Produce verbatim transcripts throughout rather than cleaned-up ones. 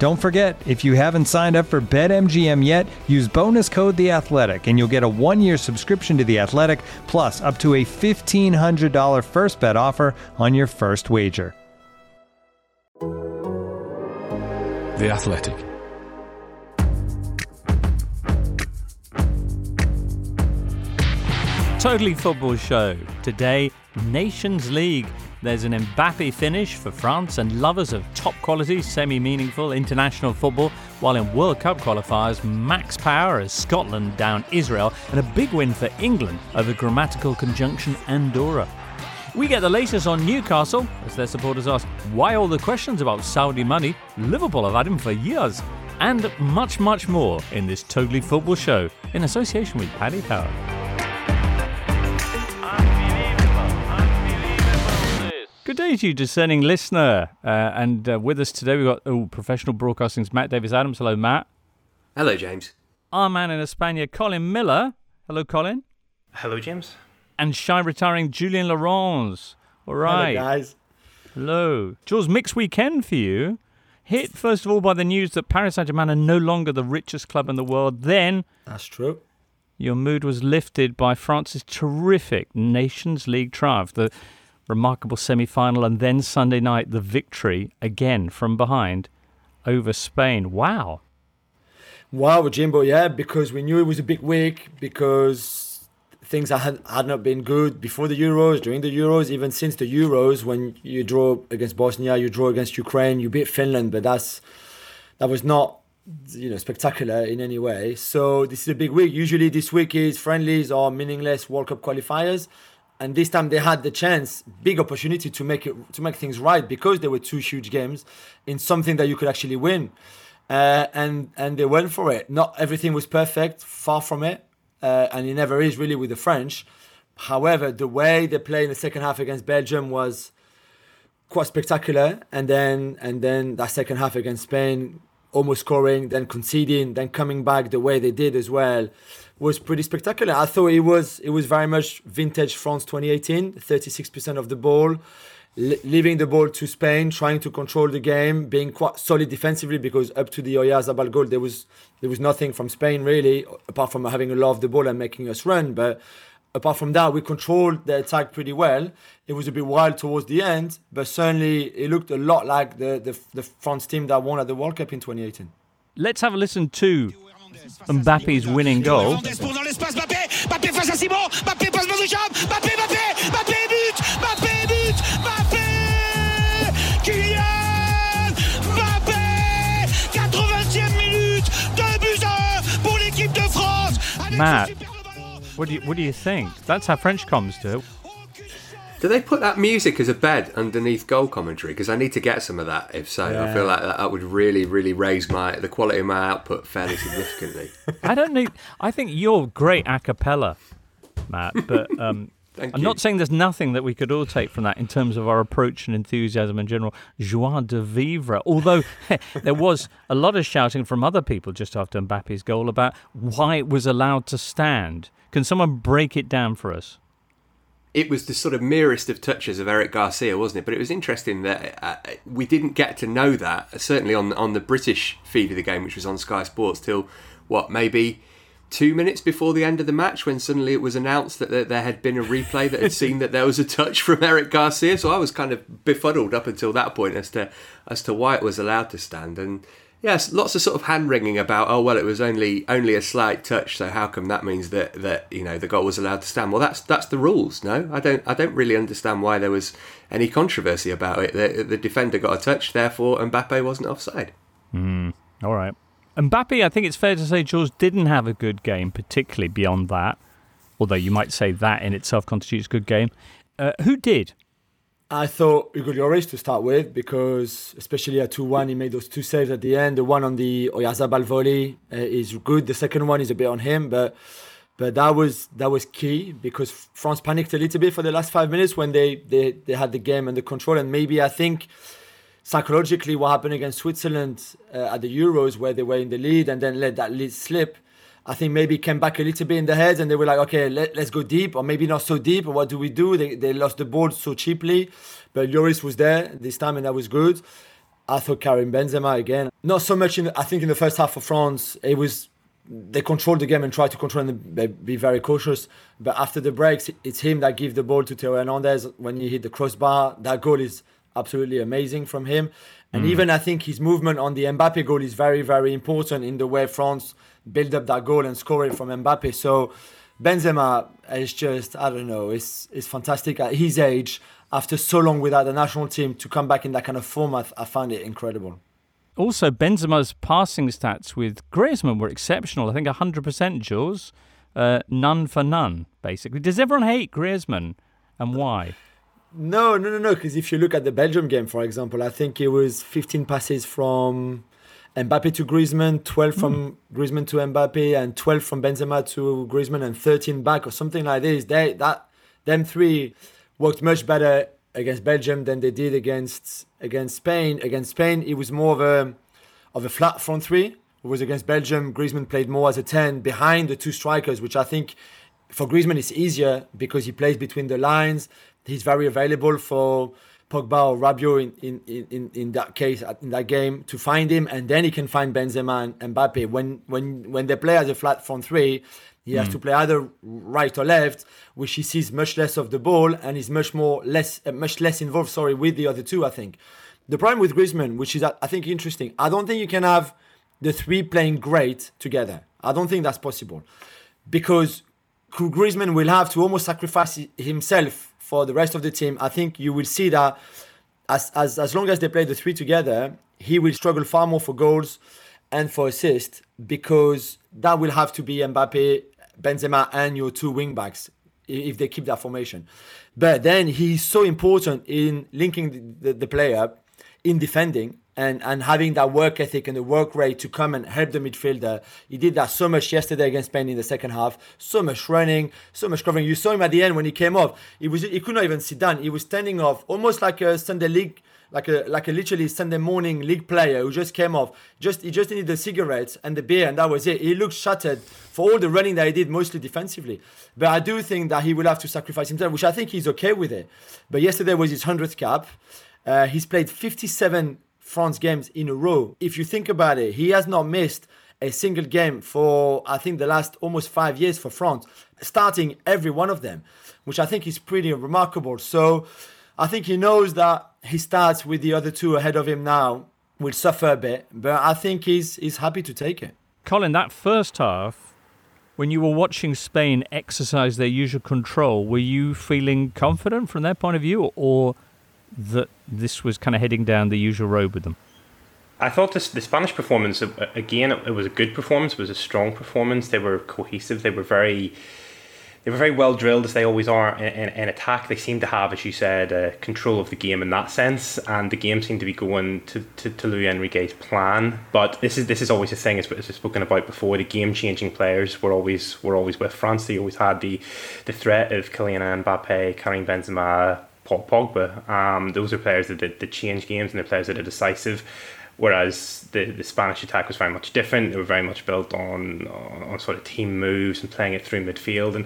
Don't forget, if you haven't signed up for BetMGM yet, use bonus code THEATHLETIC and you'll get a one-year subscription to The Athletic, plus up to a fifteen hundred dollars first bet offer on your first wager. The Athletic. Totally Football Show. Today, Nations League. There's an Mbappé finish for France and lovers of top-quality, semi-meaningful international football, while in World Cup qualifiers, max power as Scotland down Israel, and a big win for England over grammatical conjunction Andorra. We get the latest on Newcastle, as their supporters ask, why all the questions about Saudi money? Liverpool have had him for years. And much, much more in this Totally Football Show, in association with Paddy Power. Good day to you, discerning listener. Uh, and uh, with us today, we've got oh, professional broadcasting's Matt Davis-Adams. Hello, Matt. Hello, James. Our man in España, Colin Miller. Hello, Colin. Hello, James. And shy retiring Julian Laurens. All right. Hello, guys. Hello. Jules, mixed weekend for you. Hit, first of all, by the news that Paris Saint-Germain are no longer the richest club in the world. Then... That's true. Your mood was lifted by France's terrific Nations League triumph. The... remarkable semi-final, and then Sunday night, the victory, again from behind, over Spain. Wow. Wow, Jimbo, yeah, because we knew it was a big week, because things had, had not been good before the Euros, during the Euros, even since the Euros, when you draw against Bosnia, you draw against Ukraine, you beat Finland, but that's that was not, you know, spectacular in any way. So this is a big week. Usually this week is friendlies or meaningless World Cup qualifiers. And this time they had the chance, big opportunity to make it to make things right, because there were two huge games in something that you could actually win. Uh, and and they went for it. Not everything was perfect, far from it. Uh, and it never is really with the French. However, the way they played in the second half against Belgium was quite spectacular. And then and then that second half against Spain, almost scoring, then conceding, then coming back the way they did as well, was pretty spectacular. I thought it was it was very much vintage France twenty eighteen, thirty-six percent of the ball, li- leaving the ball to Spain, trying to control the game, being quite solid defensively, because up to the Oyarzabal goal, there was there was nothing from Spain really, apart from having a lot of the ball and making us run. But apart from that, we controlled the attack pretty well. It was a bit wild towards the end, but certainly it looked a lot like the, the, the France team that won at the World Cup in twenty eighteen. Let's have a listen to Mbappe's winning goal. Matt, what do you what do you think? That's how French comms do. Do they put that music as a bed underneath goal commentary? Because I need to get some of that, if so. Yeah. I feel like that, that would really, really raise my the quality of my output fairly significantly. I don't need... I think you're great a cappella, Matt, but um, I'm you. not saying there's nothing that we could all take from that in terms of our approach and enthusiasm in general. Joie de vivre. Although there was a lot of shouting from other people just after Mbappe's goal about why it was allowed to stand. Can someone break it down for us? It was the sort of merest of touches of Eric Garcia, wasn't it? But it was interesting that uh, we didn't get to know that, certainly on on the British feed of the game, which was on Sky Sports, till, what, maybe two minutes before the end of the match when suddenly it was announced that there, there had been a replay that had seen that there was a touch from Eric Garcia. So I was kind of befuddled up until that point as to as to why it was allowed to stand. And yes, lots of sort of hand-wringing about, oh, well, it was only only a slight touch, so how come that means that, that you know, the goal was allowed to stand? Well, that's that's the rules, no? I don't I don't really understand why there was any controversy about it. The, the defender got a touch, therefore Mbappé wasn't offside. Mm, all right. Mbappé, I think it's fair to say, Jules, didn't have a good game, particularly beyond that, although you might say that in itself constitutes a good game. Uh, who did? I thought Hugo Lloris to start with, because especially at two one, he made those two saves at the end. The one on the Oyarzabal volley uh, is good. The second one is a bit on him, but but that was that was key, because France panicked a little bit for the last five minutes when they, they, they had the game under control. And maybe, I think, psychologically, what happened against Switzerland uh, at the Euros, where they were in the lead and then let that lead slip, I think maybe came back a little bit in the heads, and they were like, okay, let, let's go deep, or maybe not so deep, or what do we do? They they lost the ball so cheaply, but Lloris was there this time, and that was good. I thought Karim Benzema, again, not so much, in the, I think in the first half of France, it was, they controlled the game and tried to control and be very cautious, but after the breaks, it's him that gave the ball to Théo Hernandez when he hit the crossbar. That goal is absolutely amazing from him. And mm. even I think his movement on the Mbappé goal is very, very important in the way France build up that goal and score it from Mbappé. So Benzema is just, I don't know, it's it's fantastic at his age. After so long without the national team, to come back in that kind of form, I, I find it incredible. Also, Benzema's passing stats with Griezmann were exceptional. I think one hundred percent, Jules. Uh, none for none, basically. Does everyone hate Griezmann, and why? No, no, no, no. Because if you look at the Belgium game, for example, I think it was fifteen passes from Mbappé to Griezmann, twelve from mm. Griezmann to Mbappé, and twelve from Benzema to Griezmann, and thirteen back or something like this. They that them three worked much better against Belgium than they did against against Spain. Against Spain, it was more of a of a flat front three. It was against Belgium. Griezmann played more as a ten behind the two strikers, which I think for Griezmann is easier because he plays between the lines. He's very available for Pogba or Rabiot in, in, in, in that case, in that game, to find him. And then he can find Benzema and Mbappé. When when when they play as a flat front three, he mm. has to play either right or left, which he sees much less of the ball and is much more less much less involved, sorry, with the other two, I think. The problem with Griezmann, which is, I think, interesting, I don't think you can have the three playing great together. I don't think that's possible, because Griezmann will have to almost sacrifice himself for the rest of the team. I think you will see that as as as long as they play the three together, he will struggle far more for goals and for assists, because that will have to be Mbappé, Benzema, and your two wing backs if they keep that formation. But then he's so important in linking the, the, the play up, in defending, and and having that work ethic and the work rate to come and help the midfielder. He did that so much yesterday against Spain in the second half. So much running, so much covering. You saw him at the end when he came off. He was he could not even sit down. He was standing off, almost like a Sunday league, like a like a literally Sunday morning league player who just came off. Just he just needed the cigarettes and the beer, and that was it. He looked shattered for all the running that he did, mostly defensively. But I do think that he will have to sacrifice himself, which I think he's okay with it. But yesterday was his hundredth cap. Uh, he's played fifty-seven France games in a row. If you think about it, he has not missed a single game for, I think, the last almost five years for France, starting every one of them, which I think is pretty remarkable. So I think he knows that he starts with the other two ahead of him now, will suffer a bit, but I think he's, he's happy to take it. Colin, that first half, when you were watching Spain exercise their usual control, were you feeling confident from their point of view, or that this was kind of heading down the usual road with them? I thought this the Spanish performance, again, it was a good performance, it was a strong performance. They were cohesive, they were very they were very well drilled, as they always are, in, in, in attack. They seemed to have, as you said, uh, control of the game in that sense, and the game seemed to be going to, to, to Luis Enrique's plan. But this is this is always a thing, as we've spoken about before. The game-changing players were always were always with France. They always had the, the threat of Kylian Mbappé, Karim Benzema, Paul Pogba. Um, those are players that, that, that change games, and they're players that are decisive, whereas the, the Spanish attack was very much different. They were very much built on, on on sort of team moves and playing it through midfield. And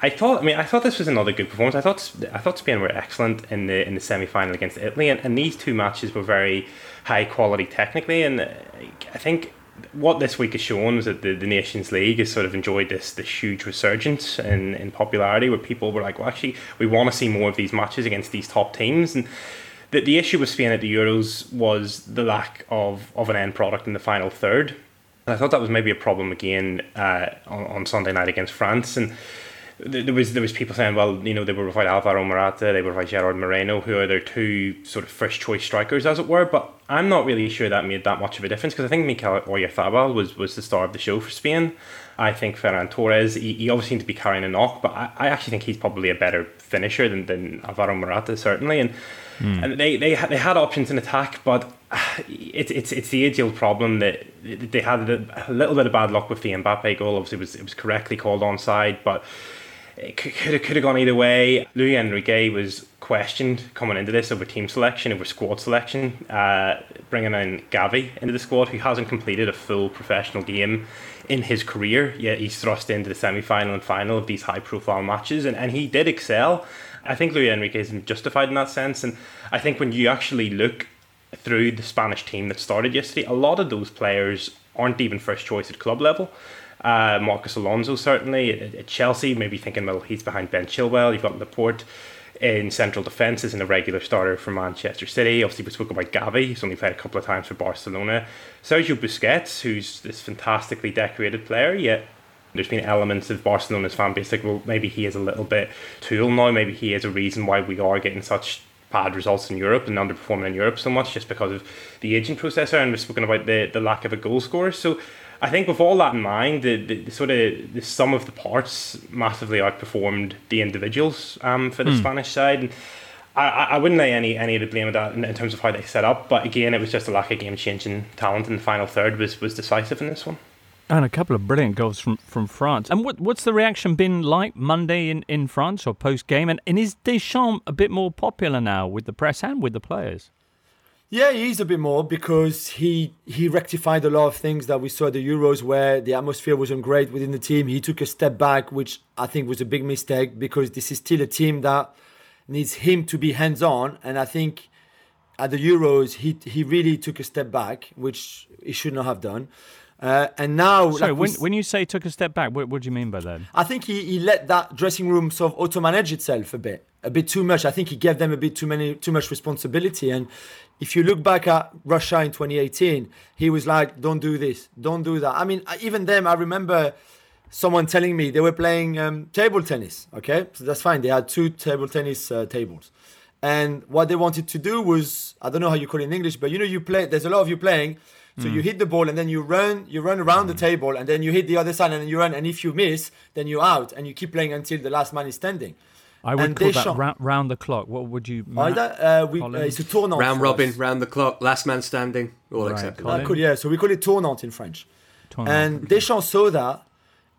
I thought, I mean, I thought this was another good performance. I thought I thought Spain were excellent in the in the semi-final against Italy, and, and these two matches were very high quality technically, and I think what this week has shown is that the, the Nations League has sort of enjoyed this this huge resurgence in, in popularity, where people were like, well, actually, we want to see more of these matches against these top teams. And the, the issue with Spain at the Euros was the lack of, of an end product in the final third. And I thought that was maybe a problem again uh, on, on Sunday night against France. And there was there was people saying, well, you know, they were without Álvaro Morata, they were without Gerard Moreno, who are their two sort of first choice strikers, as it were. But I'm not really sure that made that much of a difference, because I think Mikel Oyarzabal was, was the star of the show for Spain. I think Ferran Torres, he, he obviously seemed to be carrying a knock, but I, I actually think he's probably a better finisher than, than Álvaro Morata, certainly. And mm. and they they they had options in attack, but it's it's it's the age-old problem that they had a little bit of bad luck with the Mbappé goal. Obviously, it was it was correctly called onside, but it could, could, have, could have gone either way. Luis Enrique was questioned coming into this over team selection, over squad selection, uh, bringing in Gavi into the squad, who hasn't completed a full professional game in his career, yet he's thrust into the semi-final and final of these high-profile matches, and, and he did excel. I think Luis Enrique is justified in that sense, and I think when you actually look through the Spanish team that started yesterday, a lot of those players aren't even first choice at club level. Uh, Marcos Alonso, certainly, at, at Chelsea, maybe thinking, well, he's behind Ben Chilwell. You've got Laporte in central defence as an irregular starter for Manchester City. Obviously, we spoke about Gavi. He's only played a couple of times for Barcelona. Sergio Busquets, who's this fantastically decorated player, yet there's been elements of Barcelona's fan base like, well, maybe he is a little bit too now. Maybe he is a reason why we are getting such bad results in Europe and underperforming in Europe so much, just because of the aging processor, and we've spoken about the, the lack of a goal scorer. So I think with all that in mind, the, the, the sort of the sum of the parts massively outperformed the individuals um, for the mm. Spanish side. And I, I wouldn't lay any any of the blame of that in, in terms of how they set up, but again, it was just a lack of game-changing talent, and the final third was, was decisive in this one. And a couple of brilliant goals from, from France. And what what's the reaction been like Monday in, in France or post-game? And, and is Deschamps a bit more popular now with the press and with the players? Yeah, he is a bit more, because he he rectified a lot of things that we saw at the Euros where the atmosphere wasn't great within the team. He took a step back, which I think was a big mistake, because this is still a team that needs him to be hands-on. And I think at the Euros, he he really took a step back, which he should not have done. Uh, and now, sorry, like when, when you say took a step back, what, what do you mean by that? I think he, he let that dressing room sort of auto-manage itself a bit, a bit too much. I think he gave them a bit too many, too much responsibility. And if you look back at Russia in twenty eighteen, he was like, "Don't do this, don't do that." I mean, even them, I remember someone telling me they were playing um, table tennis. Okay, so that's fine. They had two table tennis uh, tables, and what they wanted to do was, I don't know how you call it in English, but you know, you play. There's a lot of you playing. So mm. you hit the ball and then you run, you run around mm. the table, and then you hit the other side and then you run. And if you miss, then you're out, and you keep playing until the last man is standing. I would and call Deschamps, that ra- round the clock. What would you? Ma- uh, we, uh, it's a tournant. Round robin, round the clock, last man standing, all right, accepted. That could, yeah, so we call it tournant in French. Tournant. And Deschamps saw that,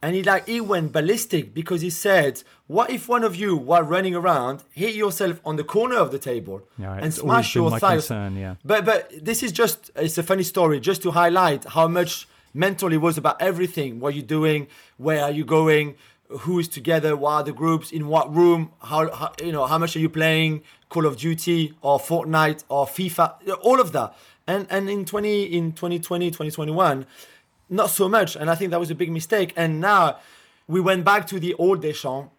and he like he went ballistic, because he said, "What if one of you, while running around, hit yourself on the corner of the table yeah, and smash your thigh?" Yeah. But but this is just, it's a funny story, just to highlight how much mental it was about everything. What are you doing? Where are you going? Who is together? What are the groups? In what room? How, how you know? How much are you playing Call of Duty or Fortnite or FIFA? All of that. And and in twenty in twenty twenty, twenty twenty-one, not so much. And I think that was a big mistake. And now we went back to the old Deschamps,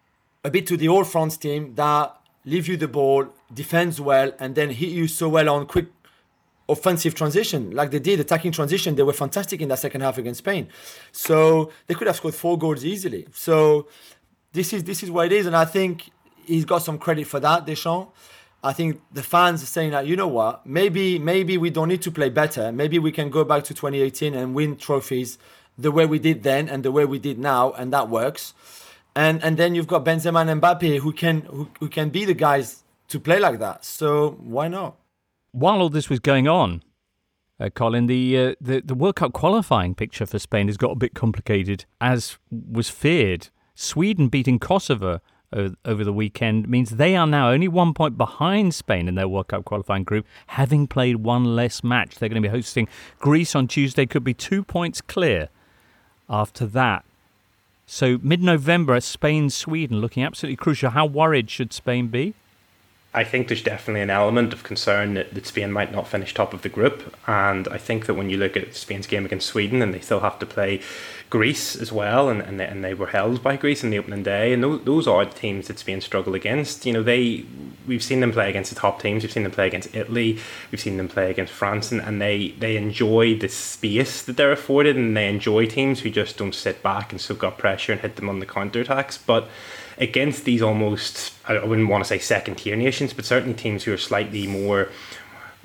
a bit to the old France team that leave you the ball, defends well, and then hit you so well on quick offensive transition, like they did, attacking transition. They were fantastic in that second half against Spain. So they could have scored four goals easily. So this is this is what it is. And I think he's got some credit for that, Deschamps. I think the fans are saying that, you know what, maybe maybe we don't need to play better. Maybe we can go back to twenty eighteen and win trophies the way we did then and the way we did now, and that works. And and then you've got Benzema and Mbappe who can who, who can be the guys to play like that. So why not? While all this was going on, uh, Colin, the, uh, the the World Cup qualifying picture for Spain has got a bit complicated, as was feared. Sweden beating Kosovo uh, over the weekend means they are now only one point behind Spain in their World Cup qualifying group, having played one less match. They're going to be hosting Greece on Tuesday, could be two points clear after that. So mid-November, Spain-Sweden looking absolutely crucial. How worried should Spain be? I think there's definitely an element of concern that, that Spain might not finish top of the group. And I think that when you look at Spain's game against Sweden, and they still have to play Greece as well, and, and, they, and they were held by Greece in the opening day, and those, those are the teams that Spain struggle against. You know, they we've seen them play against the top teams, we've seen them play against Italy, we've seen them play against France, and, and they, they enjoy the space that they're afforded, and they enjoy teams who just don't sit back and soak up pressure and hit them on the counter-attacks. But against these almost, I wouldn't want to say second tier nations, but certainly teams who are slightly more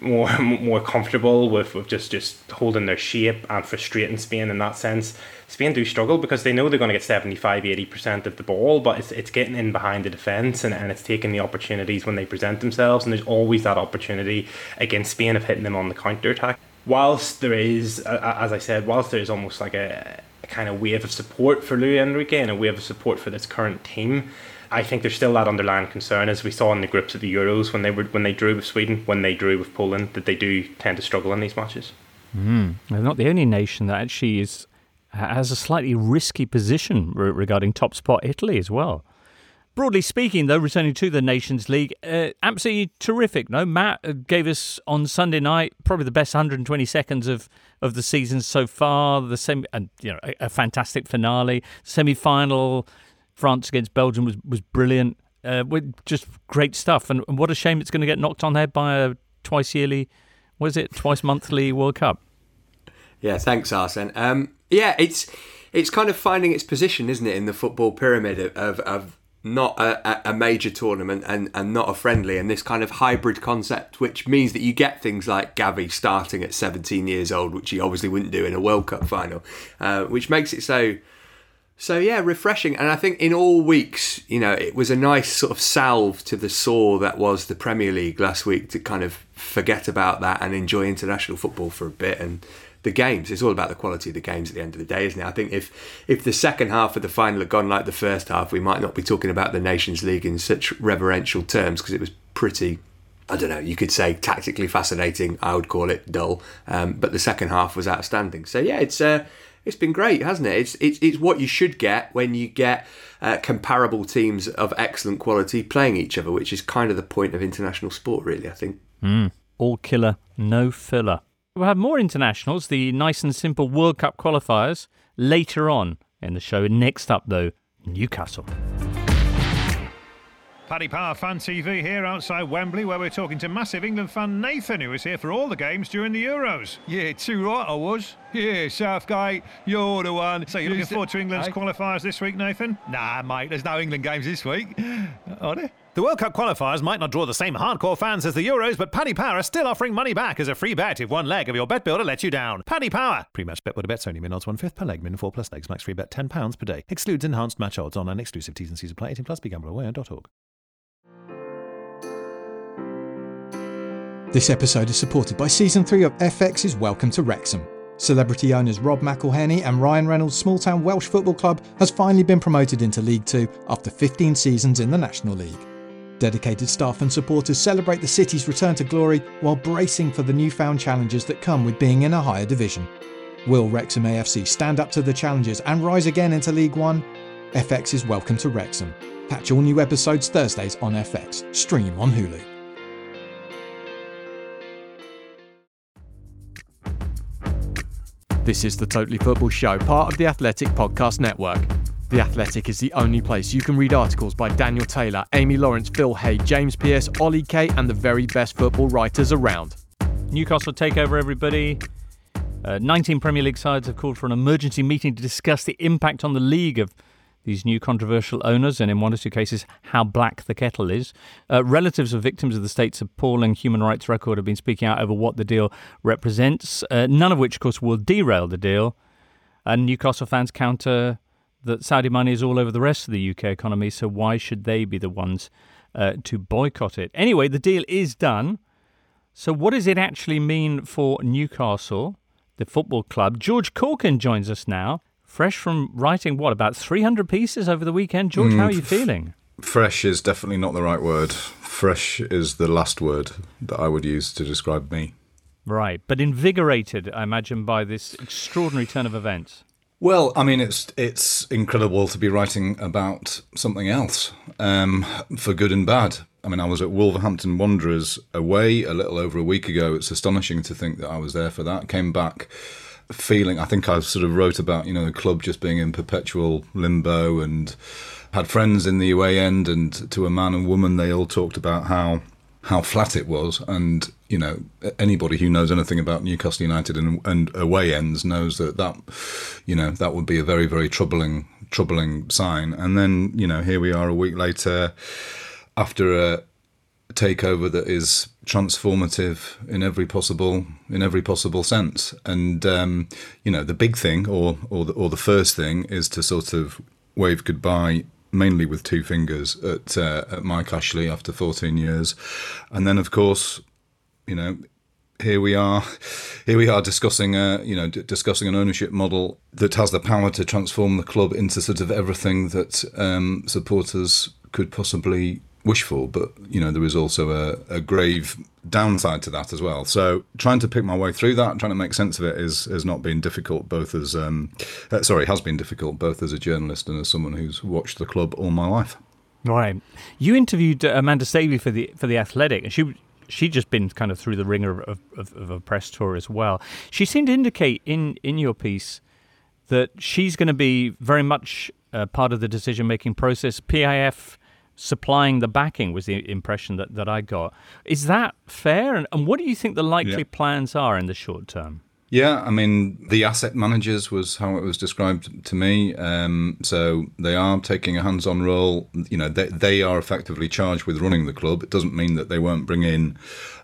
more more comfortable with, with just, just holding their shape and frustrating Spain in that sense, Spain do struggle because they know they're going to get seventy-five to eighty percent of the ball, but it's it's getting in behind the defence, and, and it's taking the opportunities when they present themselves, and there's always that opportunity against Spain of hitting them on the counter-attack. Whilst there is, as I said, whilst there is almost like a kind of wave of support for Luis Enrique and a wave of support for this current team, I think there's still that underlying concern, as we saw in the groups of the Euros when they were when they drew with Sweden, when they drew with Poland, that they do tend to struggle in these matches. Mm. They're not the only nation that actually is has a slightly risky position re- regarding top spot, Italy as well. Broadly speaking, though, returning to the Nations League, uh, absolutely terrific. No, Matt gave us on Sunday night probably the best one hundred twenty seconds of, of the season so far. The semi, and you know, a, a fantastic finale, semi-final. France against Belgium was was brilliant. Uh, with just great stuff, and, and what a shame it's going to get knocked on there by a twice yearly, what is it, twice monthly World Cup. Yeah, thanks, Arsene. Um, yeah, it's it's kind of finding its position, isn't it, in the football pyramid of of. of not a, a major tournament and, and not a friendly, and this kind of hybrid concept, which means that you get things like Gavi starting at seventeen years old, which he obviously wouldn't do in a World Cup final, uh, which makes it so, so yeah, refreshing. And I think in all weeks, you know, it was a nice sort of salve to the sore that was the Premier League last week, to kind of forget about that and enjoy international football for a bit. And the games, it's all about the quality of the games at the end of the day, isn't it? I think if if the second half of the final had gone like the first half, we might not be talking about the Nations League in such reverential terms, because it was pretty, I don't know, you could say tactically fascinating, I would call it dull, um, but the second half was outstanding. So yeah, it's uh, it's been great, hasn't it? It's, it's, it's what you should get when you get uh, comparable teams of excellent quality playing each other, which is kind of the point of international sport, really, I think. Mm. All killer, no filler. We'll have more internationals, the nice and simple World Cup qualifiers, later on in the show. Next up, though, Newcastle. Paddy Power Fan T V here outside Wembley, where we're talking to massive England fan Nathan, who was here for all the games during the Euros. Yeah, too right I was. Yeah, Southgate, you're the one. So you're looking forward to England's hey. qualifiers this week, Nathan? Nah, mate, there's no England games this week, are there? The World Cup qualifiers might not draw the same hardcore fans as the Euros, but Paddy Power are still offering money back as a free bet if one leg of your bet builder lets you down. Paddy Power. Pre-match bet builder bets only. Min odds one fifth per leg. Min four plus legs. Max free bet ten pounds per day. Excludes enhanced match odds on an exclusive T's and C's apply. eighteen plus. Be Gamble Aware dot org. This episode is supported by Season three of F X's Welcome to Wrexham. Celebrity owners Rob McElhenney and Ryan Reynolds' small-town Welsh football club has finally been promoted into League Two after fifteen seasons in the National League. Dedicated staff and supporters celebrate the city's return to glory while bracing for the newfound challenges that come with being in a higher division. Will Wrexham A F C stand up to the challenges and rise again into League One? F X is Welcome to Wrexham. Catch all new episodes Thursdays on F X. Stream on Hulu. This is the Totally Football Show, part of the Athletic Podcast Network. The Athletic is the only place you can read articles by Daniel Taylor, Amy Lawrence, Phil Hay, James Pearce, Ollie Kay, and the very best football writers around. Newcastle takeover, everybody. Uh, nineteen Premier League sides have called for an emergency meeting to discuss the impact on the league of these new controversial owners, and in one or two cases, how black the kettle is. Uh, relatives of victims of the state's appalling human rights record have been speaking out over what the deal represents, uh, none of which, of course, will derail the deal. And Newcastle fans counter that Saudi money is all over the rest of the U K economy, so why should they be the ones uh, to boycott it? Anyway, the deal is done. So what does it actually mean for Newcastle, the football club? George Corkin joins us now, fresh from writing, what, about three hundred pieces over the weekend? George, mm, how are you feeling? Fresh is definitely not the right word. Fresh is the last word that I would use to describe me. Right, but invigorated, I imagine, by this extraordinary turn of events. Well, I mean, it's it's incredible to be writing about something else, um, for good and bad, I mean, I was at Wolverhampton Wanderers away a little over a week ago. It's astonishing to think that I was there for that. Came back feeling, I think I sort of wrote about, you know, the club just being in perpetual limbo, and had friends in the away end, and to a man and woman, they all talked about how how flat it was. And, you know, anybody who knows anything about Newcastle United and, and away ends knows that that, you know, that would be a very, very troubling, troubling sign. And then, you know, here we are a week later after a takeover that is transformative in every possible, in every possible sense. And, um, you know, the big thing or, or the, or the first thing is to sort of wave goodbye mainly with two fingers at, uh, at Mike Ashley after fourteen years. And then, of course, you know, here we are, here we are discussing, a, you know, d- discussing an ownership model that has the power to transform the club into sort of everything that um, supporters could possibly wish for. But, you know, there is also a, a grave downside to that as well. So trying to pick my way through that, trying to make sense of it is has not been difficult, both as um, uh, sorry, has been difficult both as a journalist and as someone who's watched the club all my life. Right, you interviewed Amanda Staveley for the for the Athletic, and she she'd just been kind of through the ringer of, of, of a press tour as well. She seemed to indicate in in your piece that she's going to be very much uh, part of the decision making process. P I F supplying the backing was the impression that, that I got. Is that fair? And, and what do you think the likely yeah. plans are in the short term? Yeah, I mean, the asset managers was how it was described to me. Um, so they are taking a hands-on role. You know, they, they are effectively charged with running the club. It doesn't mean that they won't bring in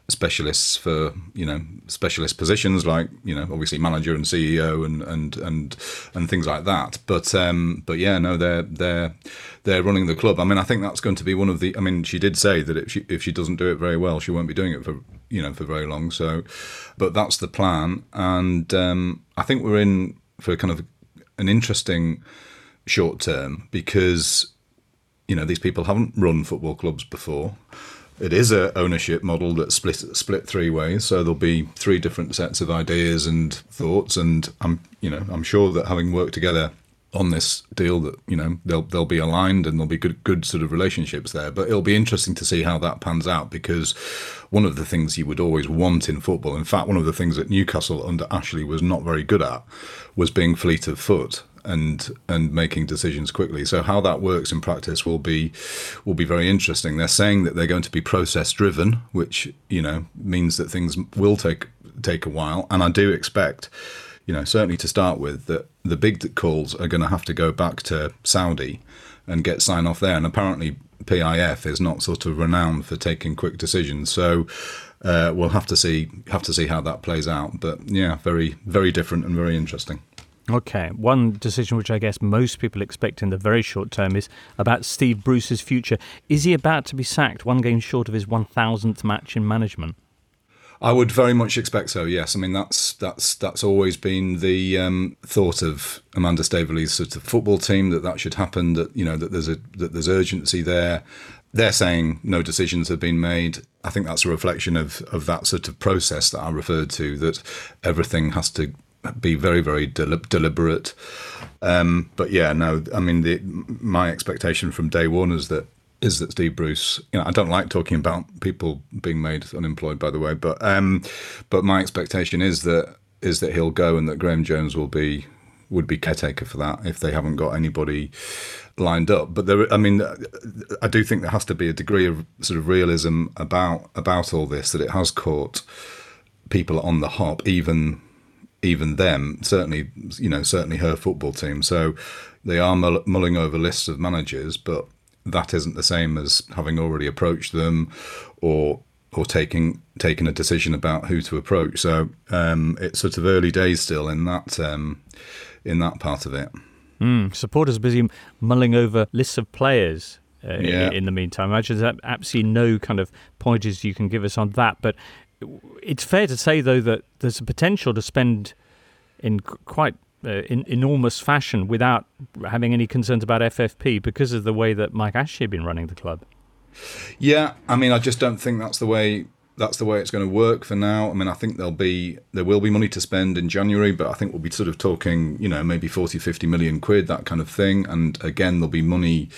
specialists for, you know, specialist positions like, you know, obviously manager and C E O and and and, and things like that. But um, but yeah, no, they're they're they're running the club. I mean, I think that's going to be one of the. I mean, she did say that if she if she doesn't do it very well, she won't be doing it for you know for very long. So, but that's the plan, and um, I think we're in for kind of an interesting short term because you know these people haven't run football clubs before. It is a ownership model that's split split three ways, so there'll be three different sets of ideas and thoughts. And I'm, you know, I'm sure that having worked together on this deal, that you know they'll they'll be aligned and there'll be good good sort of relationships there. But it'll be interesting to see how that pans out because one of the things you would always want in football, in fact, one of the things that Newcastle under Ashley was not very good at, was being fleet of foot. And and making decisions quickly. So how that works in practice will be will be very interesting. They're saying that they're going to be process driven, which you know means that things will take take a while. And I do expect, you know, certainly to start with, that the big calls are going to have to go back to Saudi and get sign off there. And apparently P I F is not sort of renowned for taking quick decisions. So uh, we'll have to see have to see how that plays out. But yeah, very very different and very interesting. Okay, one decision which I guess most people expect in the very short term is about Steve Bruce's future. Is he about to be sacked one game short of his one thousandth match in management? I would very much expect so, yes. I mean, that's that's that's always been the um, thought of Amanda Staveley's sort of football team, that that should happen, that, you know, that there's a that there's urgency there. They're saying no decisions have been made. I think that's a reflection of, of that sort of process that I referred to, that everything has to be very, very del- deliberate. Um, but yeah, no, I mean, the, my expectation from day one is that is that Steve Bruce, you know, I don't like talking about people being made unemployed, by the way, but um, but my expectation is that is that he'll go and that Graham Jones will be would be caretaker for that if they haven't got anybody lined up. But there, I mean, I do think there has to be a degree of sort of realism about about all this, that it has caught people on the hop, even. even them, certainly, you know, certainly her football team. So they are mull- mulling over lists of managers, but that isn't the same as having already approached them or or taking taking a decision about who to approach. So um, it's sort of early days still in that um, in that part of it. Mm, supporters busy mulling over lists of players uh, yeah. in, in the meantime. I imagine there's absolutely no kind of pointers you can give us on that, but it's fair to say, though, that there's a potential to spend in quite uh, in enormous fashion without having any concerns about F F P because of the way that Mike Ashley had been running the club. Yeah, I mean, I just don't think that's the way that's the way it's going to work for now. I mean, I think there'll be there will be money to spend in January, but I think we'll be sort of talking, you know, maybe forty, fifty million quid, that kind of thing. And again, there'll be money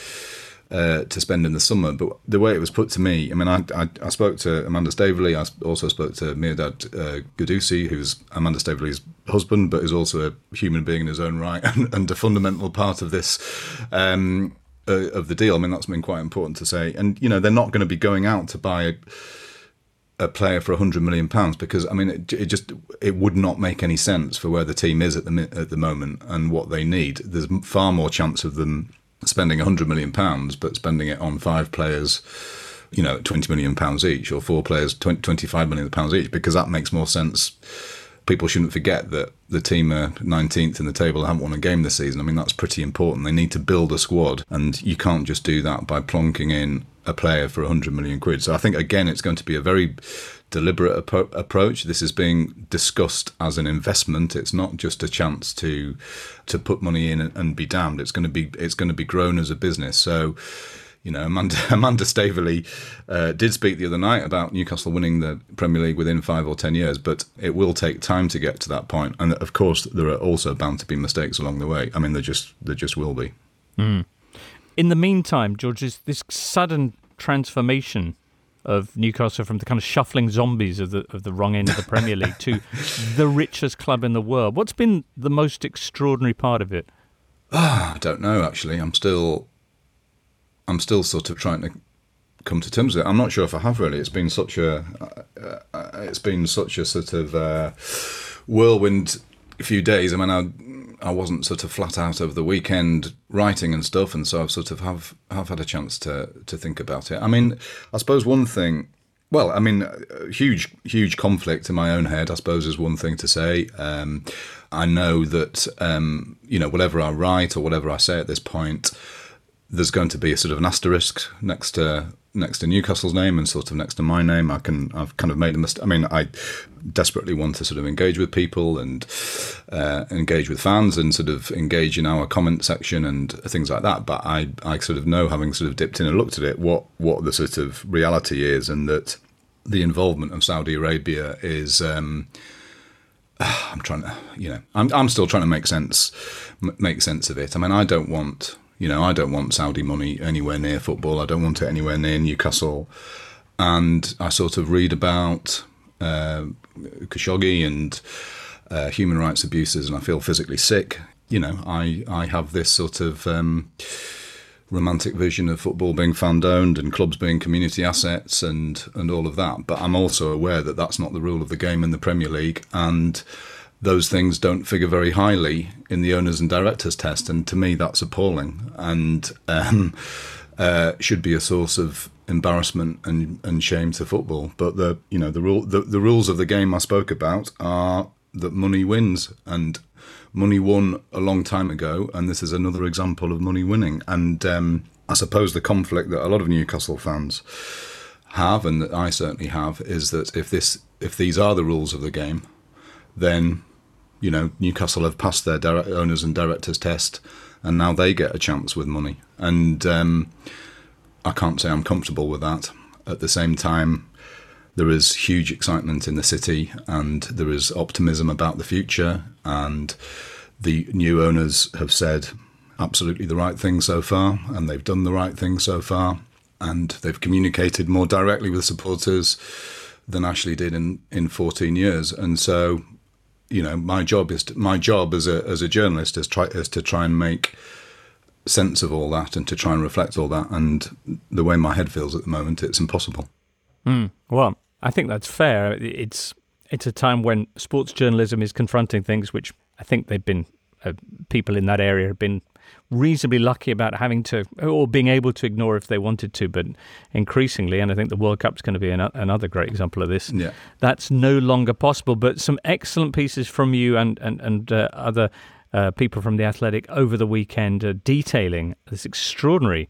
uh, to spend in the summer. But the way it was put to me, I mean, I I, I spoke to Amanda Staveley. I also spoke to Mirdad uh, Gudusi, who's Amanda Staveley's husband, but is also a human being in his own right and, and a fundamental part of this. Um, of the deal. I mean, that's been quite important to say. And, you know, they're not going to be going out to buy a, a player for one hundred million pounds because, I mean, it, it just it would not make any sense for where the team is at the at the moment and what they need. There's far more chance of them spending one hundred million pounds but spending it on five players, you know, twenty million pounds each, or four players, twenty, twenty-five million pounds each, because that makes more sense. People shouldn't forget that the team are nineteenth in the table and haven't won a game this season. I mean, that's pretty important. They need to build a squad, and you can't just do that by plonking in a player for one hundred million quid. So I think, again, it's going to be a very deliberate ap- approach. This is being discussed as an investment. It's not just a chance to to put money in and, and be damned. It's going to be it's going to be grown as a business. So, you know, Amanda, Amanda Staveley uh, did speak the other night about Newcastle winning the Premier League within five or ten years, but it will take time to get to that point. And of course, there are also bound to be mistakes along the way. I mean, there just there just will be. Mm. In the meantime, George, this, this sudden transformation of Newcastle from the kind of shuffling zombies of the of the wrong end of the Premier League to the richest club in the world. What's been the most extraordinary part of it? Oh, I don't know. Actually, I'm still. I'm still sort of trying to come to terms with it. I'm not sure if I have really. It's been such a, uh, it's been such a sort of uh, whirlwind few days. I mean, I I wasn't sort of flat out over the weekend writing and stuff, and so I've sort of have have had a chance to to think about it. I mean, I suppose one thing. Well, I mean, huge, huge conflict in my own head, I suppose, is one thing to say. Um, I know that um, you know, whatever I write or whatever I say at this point, there's going to be a sort of an asterisk next to next to Newcastle's name and sort of next to my name. I can I've kind of made a mistake. I mean, I desperately want to sort of engage with people and uh, engage with fans and sort of engage in our comment section and things like that. But I I sort of know, having sort of dipped in and looked at it, what what the sort of reality is, and that the involvement of Saudi Arabia is. Um, I'm trying to, you know, I'm I'm still trying to make sense make sense of it. I mean, I don't want. You know, I don't want Saudi money anywhere near football. I don't want it anywhere near Newcastle. And I sort of read about uh, Khashoggi and uh, human rights abuses, and I feel physically sick. You know, I, I have this sort of um, romantic vision of football being fan-owned and clubs being community assets and, and all of that. But I'm also aware that that's not the rule of the game in the Premier League. And those things don't figure very highly in the owners and directors test. And to me, that's appalling and um, uh, should be a source of embarrassment and, and shame to football. But the, you know, the rule, the, the rules of the game I spoke about are that money wins, and money won a long time ago. And this is another example of money winning. And um, I suppose the conflict that a lot of Newcastle fans have, and that I certainly have, is that if this, if these are the rules of the game, then, you know, Newcastle have passed their direct owners and directors test, and now they get a chance with money. And um, I can't say I'm comfortable with that. At the same time, there is huge excitement in the city, and there is optimism about the future. And the new owners have said absolutely the right thing so far, and they've done the right thing so far, and they've communicated more directly with supporters than Ashley did in, in fourteen years. And so, you know, my job is to, my job as a as a journalist is try is to try and make sense of all that and to try and reflect all that. And the way my head feels at the moment, it's impossible. Mm. Well, I think that's fair. It's it's a time when sports journalism is confronting things which I think they've been uh, people in that area have been reasonably lucky about having to or being able to ignore if they wanted to, but increasingly, and I think the World Cup's going to be an, another great example of this. Yeah. That's no longer possible. But some excellent pieces from you and and and uh, other uh, people from The Athletic over the weekend uh, detailing this extraordinary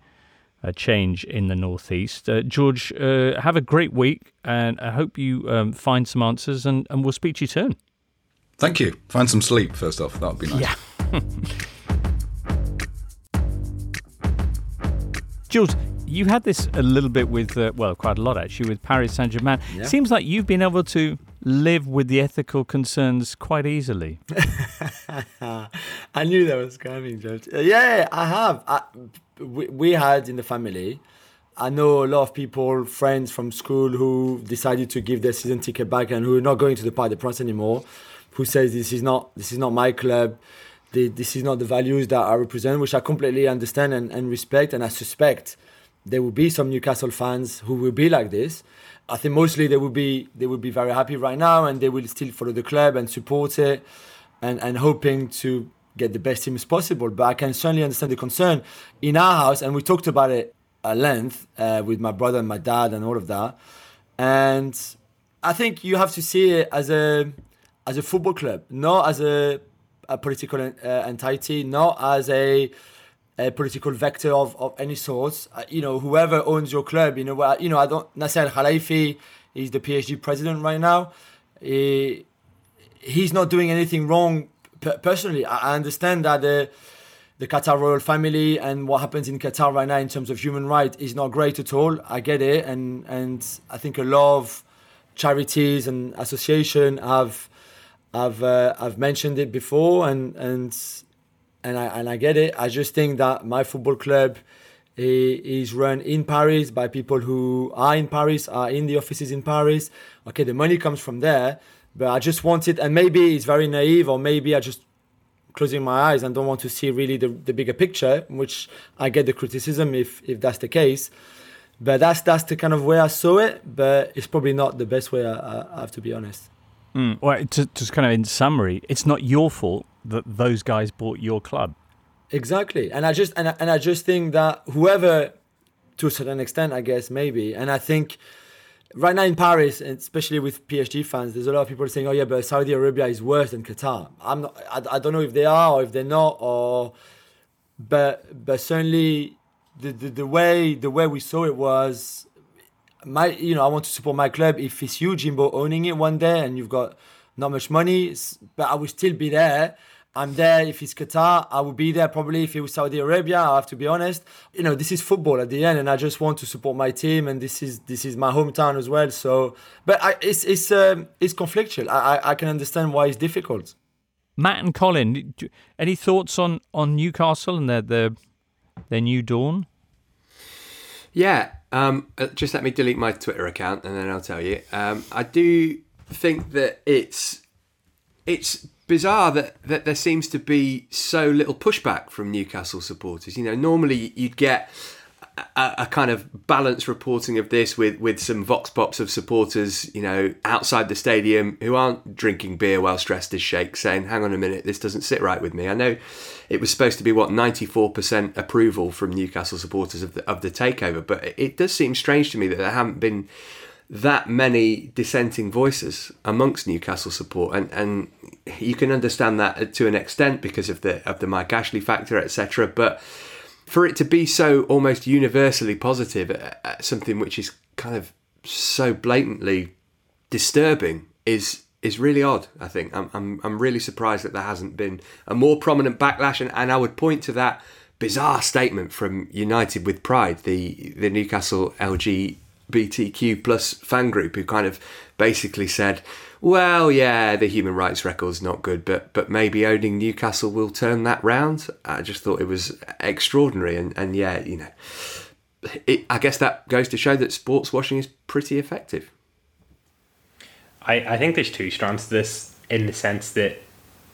uh, change in the northeast. Uh, George, uh, have a great week, and I hope you um, find some answers, and, and we'll speak to you soon. Thank you. Find some sleep first off. That would be nice. Yeah. Jules, you had this a little bit with, uh, well, quite a lot actually, with Paris Saint-Germain. Yeah. Seems like you've been able to live with the ethical concerns quite easily. I knew that was coming, George. Yeah, I have. I, we, we had in the family. I know a lot of people, friends from school, who decided to give their season ticket back and who are not going to the Parc des Princes anymore, who says this is not this is not my club, the, this is not the values that I represent, which I completely understand and, and respect. And I suspect there will be some Newcastle fans who will be like this. I think mostly they will be they will be very happy right now, and they will still follow the club and support it, and, and hoping to get the best team as possible. But I can certainly understand the concern in our house, and we talked about it at length uh, with my brother and my dad and all of that. And I think you have to see it as a as a football club, not as a, a political uh, entity, not as a, a political vector of, of any sort. Uh, you know, whoever owns your club, you know, you know, I don't. Nasser Al Khelaifi is the P S G president right now. He, he's not doing anything wrong. P- personally, I understand that the. The Qatar royal family and what happens in Qatar right now in terms of human rights is not great at all. I get it. And and I think a lot of charities and associations have have uh, have mentioned it before. And and and I and I get it. I just think that my football club is run in Paris by people who are in Paris, are in the offices in Paris. Okay, the money comes from there. But I just want it. And maybe it's very naive, or maybe I just closing my eyes and don't want to see really the, the bigger picture, which I get the criticism if if that's the case, but that's that's the kind of way I saw it. But it's probably not the best way. I, I have to be honest. Mm. Well, to, just kind of in summary, it's not your fault that those guys bought your club. Exactly, and I just and I, and I just think that whoever, to a certain extent, I guess maybe, and I think. Right now in Paris, and especially with P S G fans, there's a lot of people saying, "Oh yeah, but Saudi Arabia is worse than Qatar." I'm not. I, I don't know if they are or if they're not. Or, but but certainly the, the the way the way we saw it was, my you know I want to support my club. If it's you, Jimbo, owning it one day, and you've got not much money, but I will still be there. I'm there. If it's Qatar, I will be there. Probably if it was Saudi Arabia, I have to be honest. You know, this is football at the end, and I just want to support my team, and this is this is my hometown as well. So, but I, it's it's um, it's conflictual. I I can understand why it's difficult. Matt and Colin, do, any thoughts on, on Newcastle and their their their new dawn? Yeah, um, just let me delete my Twitter account, and then I'll tell you. Um, I do think that it's it's. bizarre that, that there seems to be so little pushback from Newcastle supporters. You know, normally you'd get a, a kind of balanced reporting of this with, with some vox pops of supporters, you know, outside the stadium who aren't drinking beer whilst dressed as sheikhs saying, hang on a minute, this doesn't sit right with me. I know it was supposed to be, what, ninety-four percent approval from Newcastle supporters of the, of the takeover, but it, it does seem strange to me that there haven't been that many dissenting voices amongst Newcastle support, and, and you can understand that to an extent because of the of the Mike Ashley factor, et cetera. But for it to be so almost universally positive at something which is kind of so blatantly disturbing is is really odd. I think I'm I'm I'm really surprised that there hasn't been a more prominent backlash, and, and I would point to that bizarre statement from United with Pride, the the Newcastle L G. B T Q plus fan group, who kind of basically said, well, yeah, the human rights record's not good, but but maybe owning Newcastle will turn that round. I just thought it was extraordinary. And, and yeah, you know, it, I guess that goes to show that sports washing is pretty effective. I, I think there's two strands to this, in the sense that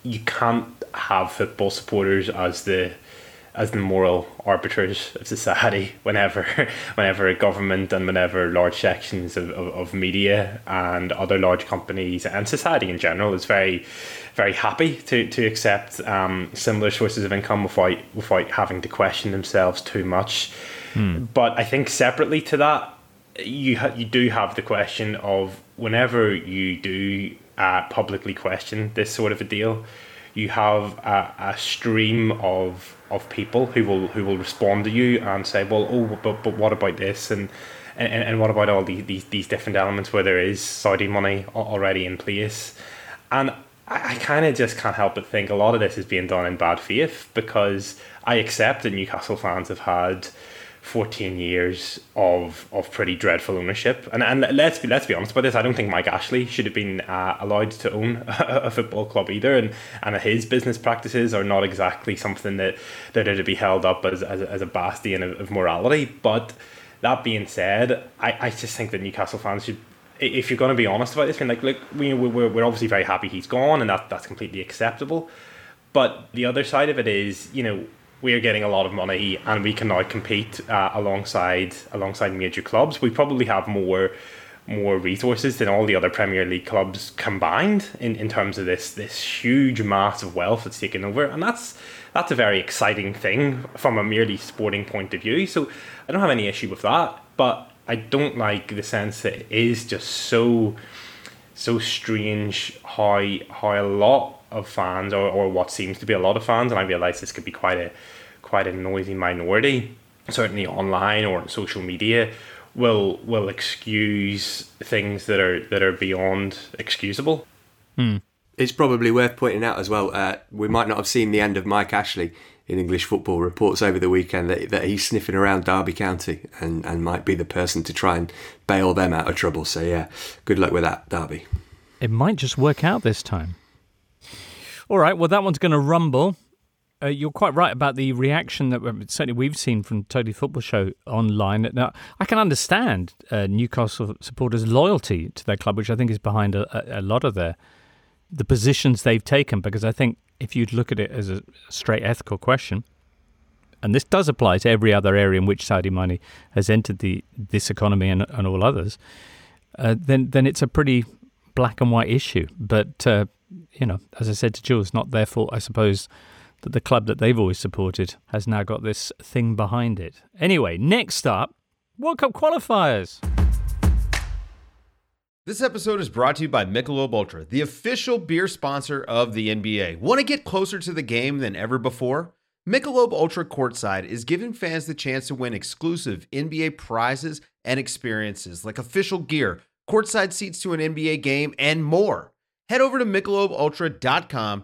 you can't have football supporters as the as the moral arbiters of society whenever whenever a government and whenever large sections of, of, of media and other large companies and society in general is very, very happy to, to accept um, similar sources of income without, without having to question themselves too much. Hmm. But I think separately to that, you, ha- you do have the question of whenever you do uh, publicly question this sort of a deal, you have a, a stream of of people who will who will respond to you and say, well, oh, but but what about this, and and, and what about all these, these these different elements where there is Saudi money already in place. And I, I kind of just can't help but think a lot of this is being done in bad faith, because I accept that Newcastle fans have had fourteen years of of pretty dreadful ownership. And and let's be let's be honest about this. I don't think Mike Ashley should have been uh, allowed to own a, a football club either. And and his business practices are not exactly something that that are to be held up as as, as a bastion of, of morality. But that being said, I, I just think that Newcastle fans should, if you're going to be honest about this, being like, look, we we're we're obviously very happy he's gone, and that that's completely acceptable. But the other side of it is, you know, we are getting a lot of money, and we can now compete uh, alongside alongside major clubs. We probably have more more resources than all the other Premier League clubs combined in, in terms of this this huge mass of wealth that's taken over, and that's that's a very exciting thing from a merely sporting point of view. So I don't have any issue with that, but I don't like the sense that it is just so so strange how how a lot of fans, or, or what seems to be a lot of fans, and I realise this could be quite a quite a noisy minority, certainly online or on social media, will will excuse things that are that are beyond excusable. Hmm. It's probably worth pointing out as well, uh, we might not have seen the end of Mike Ashley in English football. Reports over the weekend that, that he's sniffing around Derby County and, and might be the person to try and bail them out of trouble. So yeah, good luck with that, Derby. It might just work out this time. All right, well, that one's going to rumble. Uh, you're quite right about the reaction that certainly we've seen from Totally Football Show online. Now, I can understand uh, Newcastle supporters' loyalty to their club, which I think is behind a, a lot of their, the positions they've taken, because I think if you'd look at it as a straight ethical question, and this does apply to every other area in which Saudi money has entered the this economy and, and all others, uh, then, then it's a pretty black and white issue. But... Uh, you know, as I said to Jules, not their fault, I suppose, that the club that they've always supported has now got this thing behind it. Anyway, next up, World Cup qualifiers. This episode is brought to you by Michelob Ultra, the official beer sponsor of the N B A. Want to get closer to the game than ever before? Michelob Ultra Courtside is giving fans the chance to win exclusive N B A prizes and experiences like official gear, courtside seats to an N B A game, and more. Head over to MichelobUltra.com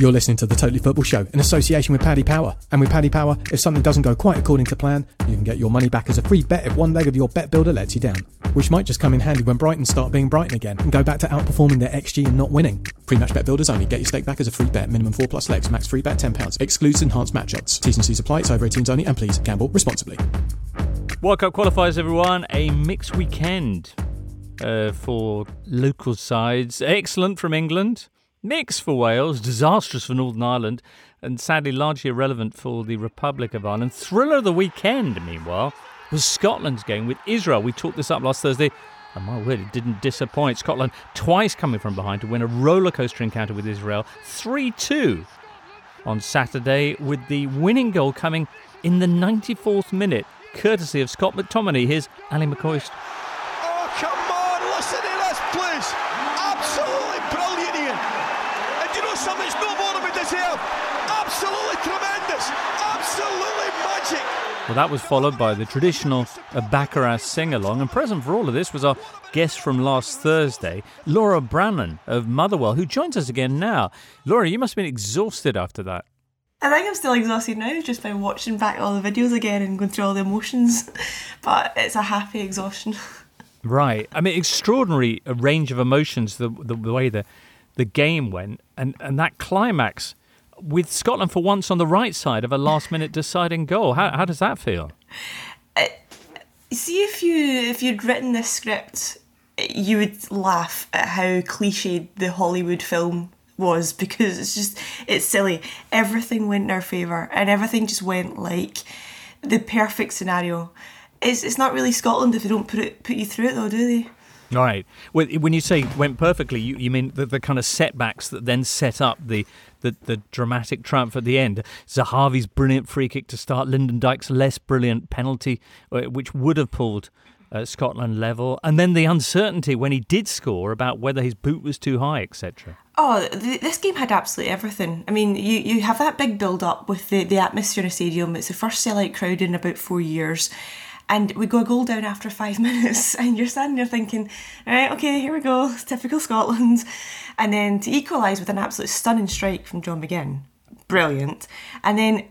You're listening to The Totally Football Show in association with Paddy Power. And with Paddy Power, if something doesn't go quite according to plan, you can get your money back as a free bet if one leg of your bet builder lets you down. Which might just come in handy when Brighton start being Brighton again and go back to outperforming their X G and not winning. Pre-match bet builders only. Get your stake back as a free bet. Minimum four plus legs. Max free bet ten pounds. Excludes enhanced matchups. T's and C's apply. It's over eighteens only. And please gamble responsibly. World Cup qualifiers, everyone. A mixed weekend uh, for local sides. Excellent from England. Mixed for Wales, disastrous for Northern Ireland, and sadly largely irrelevant for the Republic of Ireland. Thriller of the weekend, meanwhile, was Scotland's game with Israel. We talked this up last Thursday, and my word, it didn't disappoint. Scotland twice coming from behind to win a rollercoaster encounter with Israel, three two on Saturday, with the winning goal coming in the ninety-fourth minute, courtesy of Scott McTominay. Here's Ali McCoist. Oh, come on, listen to this, please. Absolutely brilliant here. Something that's no more than we deserve. Absolutely tremendous. Absolutely magic. Well, that was followed by the traditional Baccarat sing-along. And present for all of this was our guest from last Thursday, Laura Brannan of Motherwell, who joins us again now. Laura, you must have been exhausted after that. I think I'm still exhausted now just by watching back all the videos again and going through all the emotions. But it's a happy exhaustion. Right. I mean, extraordinary range of emotions, the, the, the way the... the game went, and, and that climax with Scotland for once on the right side of a last-minute deciding goal. How how does that feel? Uh, see, if you if you'd written this script, you would laugh at how cliched the Hollywood film was, because it's just it's silly. Everything went in our favour, and everything just went like the perfect scenario. It's it's not really Scotland if they don't put it put you through it, though, do they? Right. When you say went perfectly, you, you mean the, the kind of setbacks that then set up the, the, the dramatic triumph at the end. Zahavi's brilliant free kick to start, Lyndon Dykes' less brilliant penalty, which would have pulled uh, Scotland level. And then the uncertainty when he did score about whether his boot was too high, et cetera. Oh, th- this game had absolutely everything. I mean, you, you have that big build-up with the, the atmosphere in a stadium. It's the first sellout crowd in about four years. And we go a goal down after five minutes and you're standing there thinking, all right, OK, here we go, it's typical Scotland. And then to equalise with an absolute stunning strike from John McGinn, brilliant. And then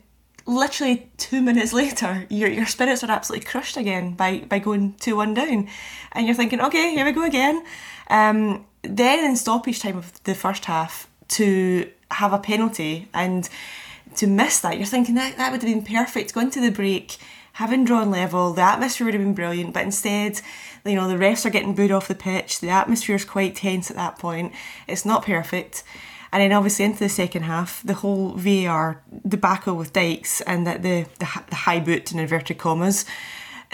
literally two minutes later, your your spirits are absolutely crushed again by, by going two one down. And you're thinking, OK, here we go again. Um, then in stoppage time of the first half, to have a penalty and to miss that, you're thinking that, that would have been perfect, going to the break, having drawn level, the atmosphere would have been brilliant, but instead, you know, the refs are getting booed off the pitch, the atmosphere's quite tense at that point, it's not perfect. And then obviously into the second half, the whole V A R debacle with Dykes and the, the, the high boot in inverted commas,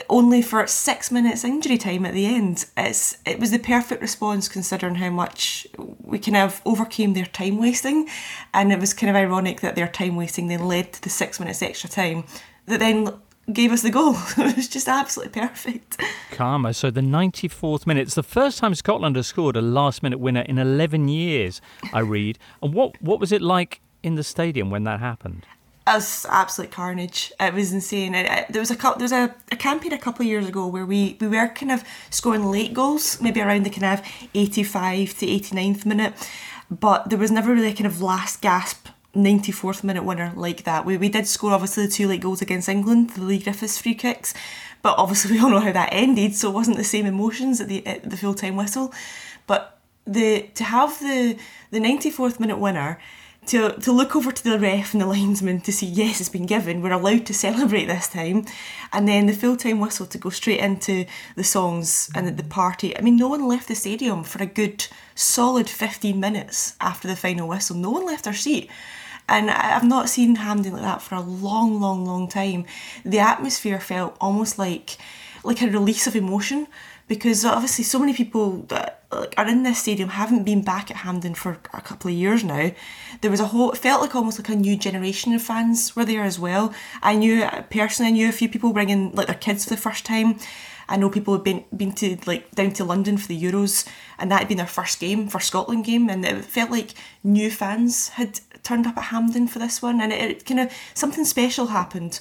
only for six minutes injury time at the end. It's It was the perfect response considering how much we kind of overcame their time wasting, and it was kind of ironic that their time wasting then led to the six minutes extra time that then gave us the goal. It was just absolutely perfect. Karma. So the ninety-fourth minute. It's the first time Scotland has scored a last-minute winner in eleven years, I read. And what, what was it like in the stadium when that happened? It was absolute carnage. It was insane. It, it, there was a there was a, a campaign a couple of years ago where we, we were kind of scoring late goals, maybe around the kind of eighty-fifth to eighty-ninth minute, but there was never really a kind of last gasp ninety-fourth minute winner like that. We we did score obviously the two late goals against England, the Lee Griffiths free kicks, but obviously we all know how that ended, so it wasn't the same emotions at the at the full time whistle. But the to have the the ninety-fourth minute winner, to to look over to the ref and the linesman to see yes it's been given, we're allowed to celebrate this time, and then the full time whistle to go straight into the songs and the party. I mean, no one left the stadium for a good solid fifteen minutes after the final whistle. No one left their seat. And I've not seen Hampden like that for a long, long, long time. The atmosphere felt almost like like a release of emotion, because obviously so many people that are in this stadium haven't been back at Hampden for a couple of years now. There was a whole, it felt like almost like a new generation of fans were there as well. I knew, personally, I knew a few people bringing like their kids for the first time. I know people had been been to like down to London for the Euros, and that had been their first game, first Scotland game, and it felt like new fans had turned up at Hampden for this one, and it, it kind of something special happened.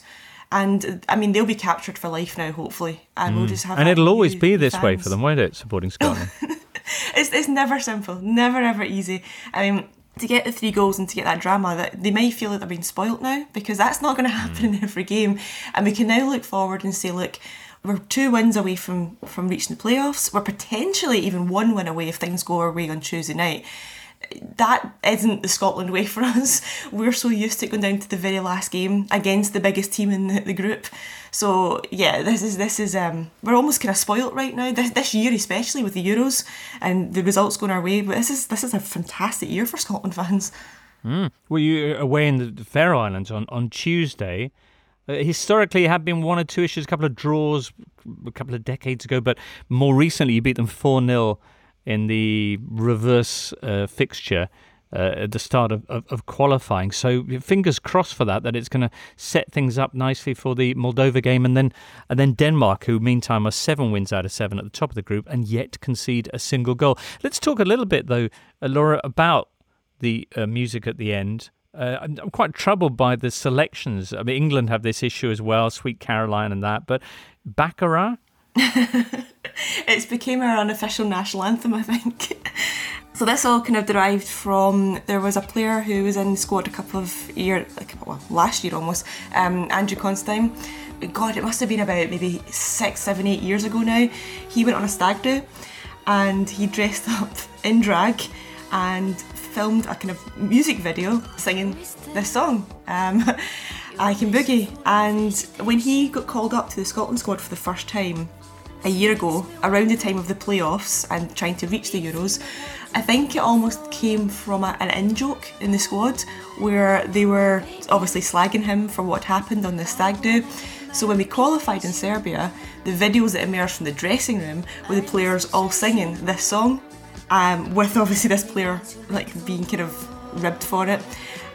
And I mean, they'll be captured for life now, hopefully, and mm. we'll just have. And it'll always be this fans. way for them, won't it? Supporting Scotland. it's it's never simple, never ever easy. I mean, to get the three goals and to get that drama, that they might feel that they're being spoilt now, because that's not going to happen mm. in every game, and we can now look forward and say, look, we're two wins away from, from reaching the playoffs. We're potentially even one win away if things go our way on Tuesday night. That isn't the Scotland way for us. We're so used to it going down to the very last game against the biggest team in the, the group. So yeah, this is this is um we're almost kind of spoilt right now. This, this year especially with the Euros and the results going our way. But this is this is a fantastic year for Scotland fans. Mm. Well, you were away in the Faroe Islands on, on Tuesday. Historically, it had been one or two issues, a couple of draws a couple of decades ago, but more recently you beat them four nil in the reverse uh, fixture uh, at the start of, of, of qualifying. So fingers crossed for that, that it's going to set things up nicely for the Moldova game. And then and then Denmark, who meantime are seven wins out of seven at the top of the group and yet concede a single goal. Let's talk a little bit, though, Laura, about the uh, music at the end. Uh, I'm, I'm quite troubled by the selections. I mean, England have this issue as well, Sweet Caroline and that, but Baccarat? It's became our unofficial national anthem, I think. So this all kind of derived from, there was a player who was in the squad a couple of years, like, well, last year almost, um, Andrew Constantine. God, it must have been about maybe six, seven, eight years ago now. He went on a stag do and he dressed up in drag and filmed a kind of music video singing this song, um, I Can Boogie. And when he got called up to the Scotland squad for the first time a year ago, around the time of the playoffs and trying to reach the Euros, I think it almost came from a, an in-joke in the squad where they were obviously slagging him for what happened on the stag do. So when we qualified in Serbia, the videos that emerged from the dressing room were the players all singing this song, um, with obviously this player like being kind of ribbed for it.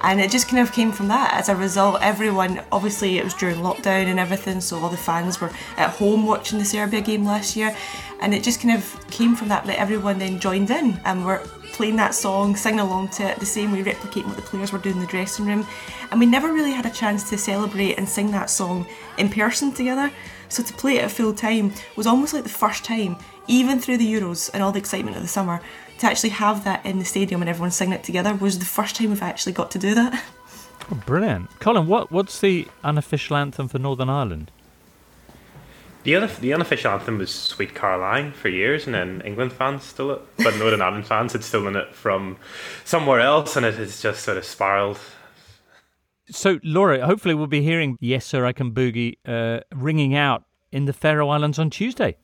And it just kind of came from that. As a result, everyone, obviously it was during lockdown and everything, so all the fans were at home watching the Serbia game last year. And it just kind of came from that, that everyone then joined in and were playing that song, singing along to it, the same way replicating what the players were doing in the dressing room. And we never really had a chance to celebrate and sing that song in person together. So to play it at full time was almost like the first time, even through the Euros and all the excitement of the summer, to actually have that in the stadium and everyone singing it together was the first time we've actually got to do that. Oh, brilliant. Colin, what, what's the unofficial anthem for Northern Ireland? The, unof- the unofficial anthem was Sweet Caroline for years, and then England fans stole it. But Northern Ireland fans had stolen it from somewhere else, and it has just sort of spiralled. So, Laura, hopefully we'll be hearing Yes Sir I Can Boogie uh, ringing out in the Faroe Islands on Tuesday.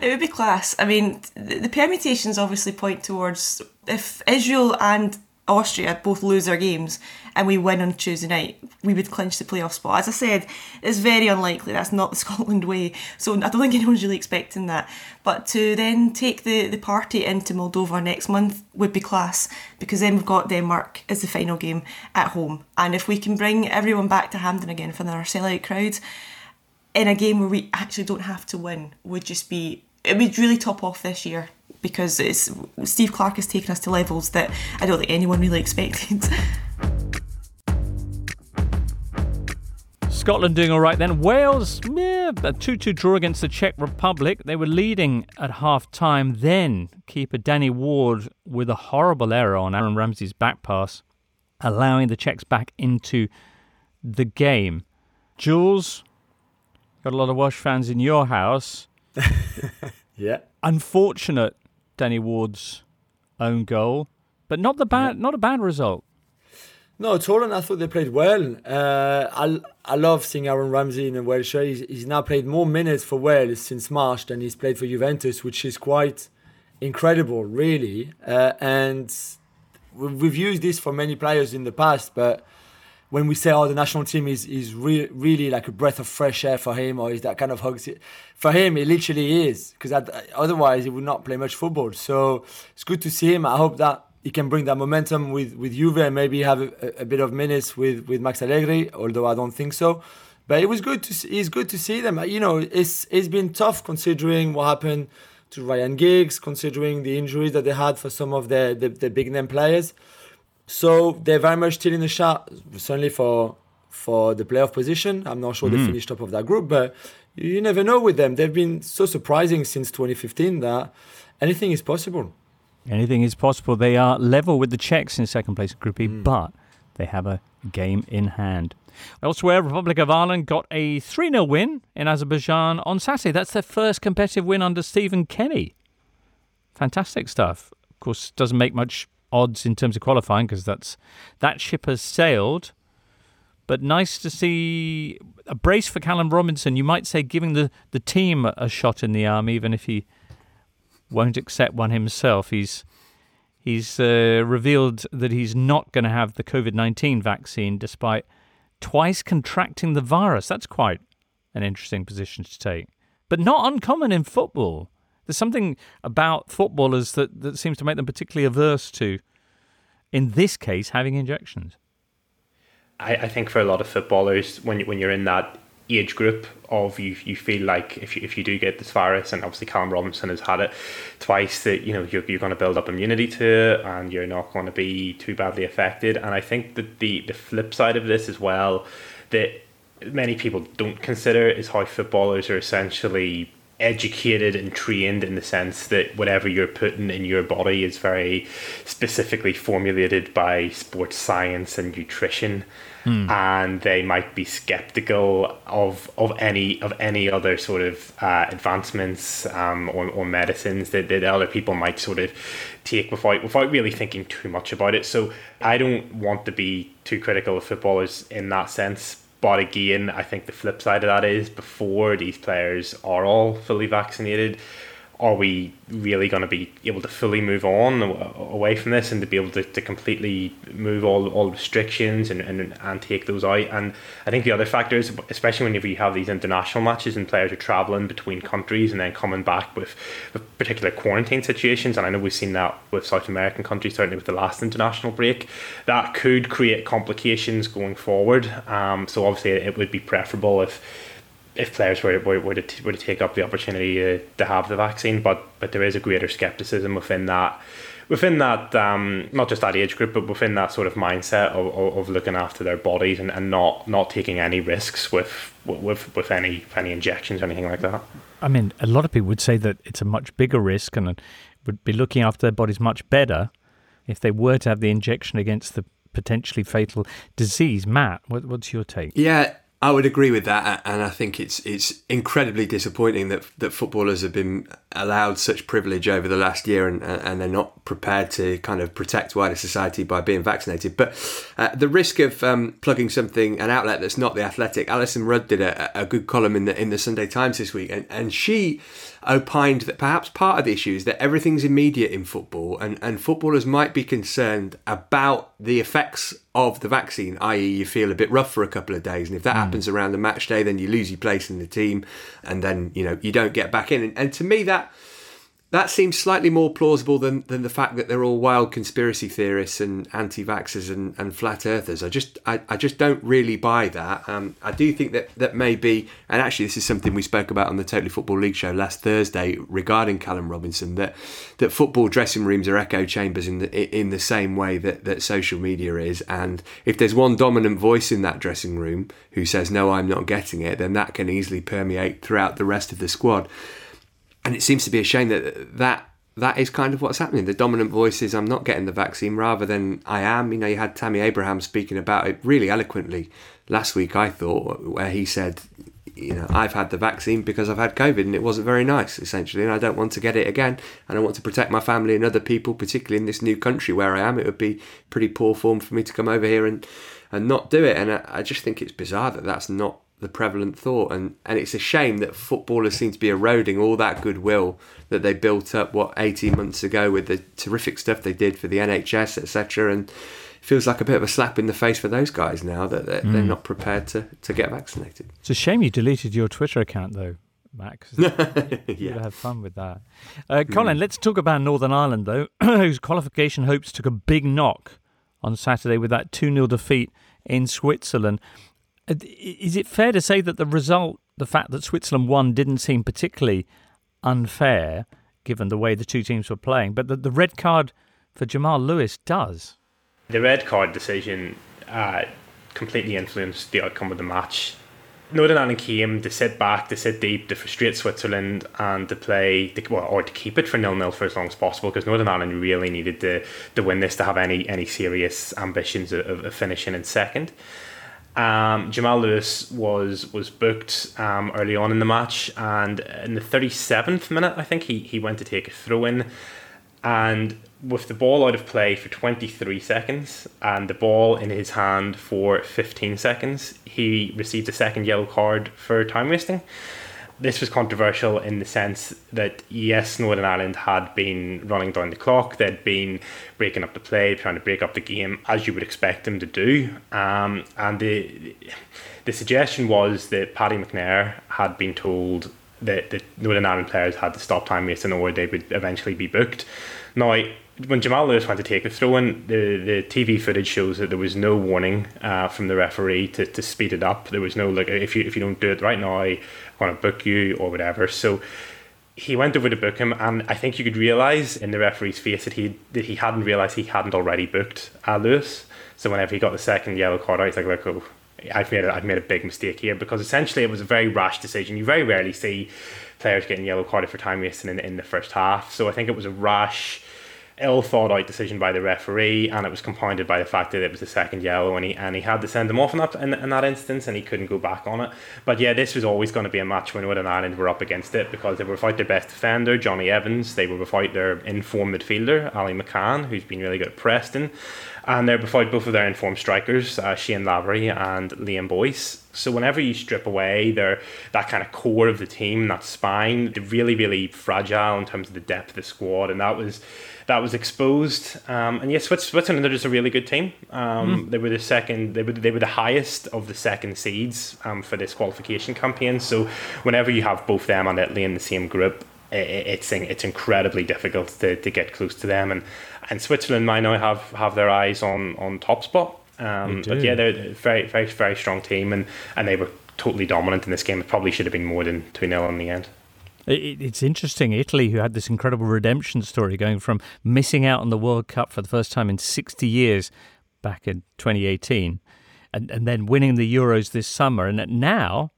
It would be class. I mean, the, the permutations obviously point towards if Israel and Austria both lose their games and we win on Tuesday night, we would clinch the playoff spot. As I said, it's very unlikely. That's not the Scotland way. So I don't think anyone's really expecting that. But to then take the, the party into Moldova next month would be class, because then we've got Denmark as the final game at home. And if we can bring everyone back to Hampden again for their sellout crowds, in a game where we actually don't have to win, would just be, it would really top off this year, because it's, Steve Clarke has taken us to levels that I don't think anyone really expected. Scotland doing all right then. Wales, yeah, a two-two draw against the Czech Republic. They were leading at half-time then. Keeper Danny Ward with a horrible error on Aaron Ramsey's back pass, allowing the Czechs back into the game. Jules, got a lot of Welsh fans in your house. Yeah. Unfortunate, Danny Ward's own goal, but not the bad, yeah. not a bad result. No, Tolan, I thought they played well. Uh, I I love seeing Aaron Ramsey in a Welsh shirt. He's, he's now played more minutes for Wales since March than he's played for Juventus, which is quite incredible, really. Uh, and we've used this for many players in the past, but when we say, oh, the national team is is re- really like a breath of fresh air for him, or is that kind of hugs, for him, it literally is, because otherwise he would not play much football. So it's good to see him. I hope that he can bring that momentum with, with Juve and maybe have a, a bit of minutes with, with Max Allegri, although I don't think so. But it was good to see, it's good to see them. You know, it's it's been tough considering what happened to Ryan Giggs, considering the injuries that they had for some of their, their, their big-name players. So they're very much still in the shot, certainly for for the playoff position. I'm not sure mm. they finished top of that group, but you never know with them. They've been so surprising since twenty fifteen that anything is possible. Anything is possible. They are level with the Czechs in second place in Group E, mm. but they have a game in hand. Elsewhere, Republic of Ireland got a three-nil win in Azerbaijan on Saturday. That's their first competitive win under Stephen Kenny. Fantastic stuff. Of course, doesn't make much odds in terms of qualifying, because that's that ship has sailed, but nice to see a brace for Callum Robinson. You might say giving the, the team a shot in the arm, even if he won't accept one himself. He's he's uh, revealed that he's not going to have the covid nineteen vaccine, despite twice contracting the virus. That's quite an interesting position to take, but not uncommon in football. There's something about footballers that, that seems to make them particularly averse to, in this case, having injections. I, I think for a lot of footballers, when, you, when you're in that age group of you you feel like if you, if you do get this virus, and obviously Callum Robinson has had it twice, that you know you're, you're going to build up immunity to it and you're not going to be too badly affected. And I think that the, the flip side of this as well, that many people don't consider, is how footballers are essentially educated and trained, in the sense that whatever you're putting in your body is very specifically formulated by sports science and nutrition, mm. and they might be skeptical of of any of any other sort of uh, advancements um, or, or medicines that, that other people might sort of take without without really thinking too much about it. So I don't want to be too critical of footballers in that sense. But again, I think the flip side of that is, before these players are all fully vaccinated, are we really going to be able to fully move on away from this and to be able to, to completely move all all restrictions and, and, and take those out? And I think the other factor is, especially whenever you have these international matches and players are travelling between countries and then coming back with, with particular quarantine situations, and I know we've seen that with South American countries, certainly with the last international break, that could create complications going forward. Um, so obviously it would be preferable if if players were were, were, to t- were to take up the opportunity to, to have the vaccine, but but there is a greater scepticism within that, within that um, not just that age group, but within that sort of mindset of, of looking after their bodies and, and not, not taking any risks with with with any any injections or anything like that. I mean, a lot of people would say that it's a much bigger risk and would be looking after their bodies much better if they were to have the injection against the potentially fatal disease. Matt, what, what's your take? Yeah. I would agree with that, and I think it's it's incredibly disappointing that that footballers have been allowed such privilege over the last year, and and they're not prepared to kind of protect wider society by being vaccinated. But uh, the risk of um, plugging something, an outlet that's not The Athletic, Alison Rudd did a, a good column in the in the Sunday Times this week, and, and she opined that perhaps part of the issue is that everything's immediate in football, and, and footballers might be concerned about the effects of the vaccine, that is you feel a bit rough for a couple of days, and if that mm. happens around the match day, then you lose your place in the team, and then you know you don't get back in. And, and to me, that that seems slightly more plausible than, than the fact that they're all wild conspiracy theorists and anti-vaxxers and, and flat earthers. I just I, I just don't really buy that. Um, I do think that that maybe, and actually this is something we spoke about on the Totally Football League show last Thursday regarding Callum Robinson, that that football dressing rooms are echo chambers in the, in the same way that, that social media is. And if there's one dominant voice in that dressing room who says, no, I'm not getting it, then that can easily permeate throughout the rest of the squad. And it seems to be a shame that that that is kind of what's happening. The dominant voice is, I'm not getting the vaccine, rather than I am. You know, you had Tammy Abraham speaking about it really eloquently last week, I thought, where he said, you know, I've had the vaccine because I've had COVID and it wasn't very nice, essentially, and I don't want to get it again. And I want to protect my family and other people, particularly in this new country where I am. It would be pretty poor form for me to come over here and, and not do it. And I, I just think it's bizarre that that's not the prevalent thought, and and it's a shame that footballers seem to be eroding all that goodwill that they built up what eighteen months ago with the terrific stuff they did for the N H S, etc. And it feels like a bit of a slap in the face for those guys now that they're, mm. they're not prepared to to get vaccinated. It's a shame you deleted your Twitter account though, Max. Yeah. You'd have fun with that. uh, Colin, mm. let's talk about Northern Ireland though, whose qualification hopes took a big knock on Saturday with that two nil defeat in Switzerland. Is it fair to say that the result, the fact that Switzerland won, didn't seem particularly unfair, given the way the two teams were playing, but the, the red card for Jamal Lewis does? The red card decision uh, completely influenced the outcome of the match. Northern Ireland came to sit back, to sit deep, to frustrate Switzerland and to play, to, well, or to keep it for nil nil for as long as possible, because Northern Ireland really needed to, to win this to have any, any serious ambitions of, of finishing in second. Um, Jamal Lewis was was booked um, early on in the match, and in the thirty-seventh minute, I think, he, he went to take a throw-in, and with the ball out of play for twenty-three seconds and the ball in his hand for fifteen seconds, he received a second yellow card for time wasting. This was controversial in the sense that, yes, Northern Ireland had been running down the clock. They'd been breaking up the play, trying to break up the game, as you would expect them to do. Um, and the the suggestion was that Paddy McNair had been told that the Northern Ireland players had to stop time wasting or they would eventually be booked. Now, when Jamal Lewis went to take the throw-in, the, the T V footage shows that there was no warning uh, from the referee to, to speed it up. There was no, like, if you if you don't do it right now, I want to book you or whatever. So he went over to book him, and I think you could realise in the referee's face that he that he hadn't realised he hadn't already booked uh, Lewis. So whenever he got the second yellow card out, he's like, look, oh, I've made a, I've made a big mistake here, because essentially it was a very rash decision. You very rarely see players getting yellow carded for time wasting in, in the first half. So I think it was a rash, ill thought out decision by the referee, and it was compounded by the fact that it was the second yellow, and he and he had to send him off in that in, in that instance, and he couldn't go back on it. But yeah, this was always going to be a match when Northern Ireland were up against it, because they were without their best defender, Johnny Evans. They were without their in-form midfielder, Ali McCann, who's been really good at Preston, and they're without both of their in-form strikers, uh, Shane Lavery and Liam Boyce. So whenever you strip away their that kind of core of the team, that spine, they're really, really fragile in terms of the depth of the squad, and that was that was exposed. Um, and yes, Switzerland are just a really good team. Um, mm. They were the second, they were they were the highest of the second seeds um, for this qualification campaign. So whenever you have both them and Italy in the same group, it, it's it's incredibly difficult to, to get close to them. And and Switzerland might now have, have their eyes on on top spot. Um, but yeah, they're a very, very, very strong team, and, and they were totally dominant in this game. It probably should have been more than two nil in the end. It, it's interesting, Italy, who had this incredible redemption story, going from missing out on the World Cup for the first time in sixty years back in twenty eighteen, and, and then winning the Euros this summer, and now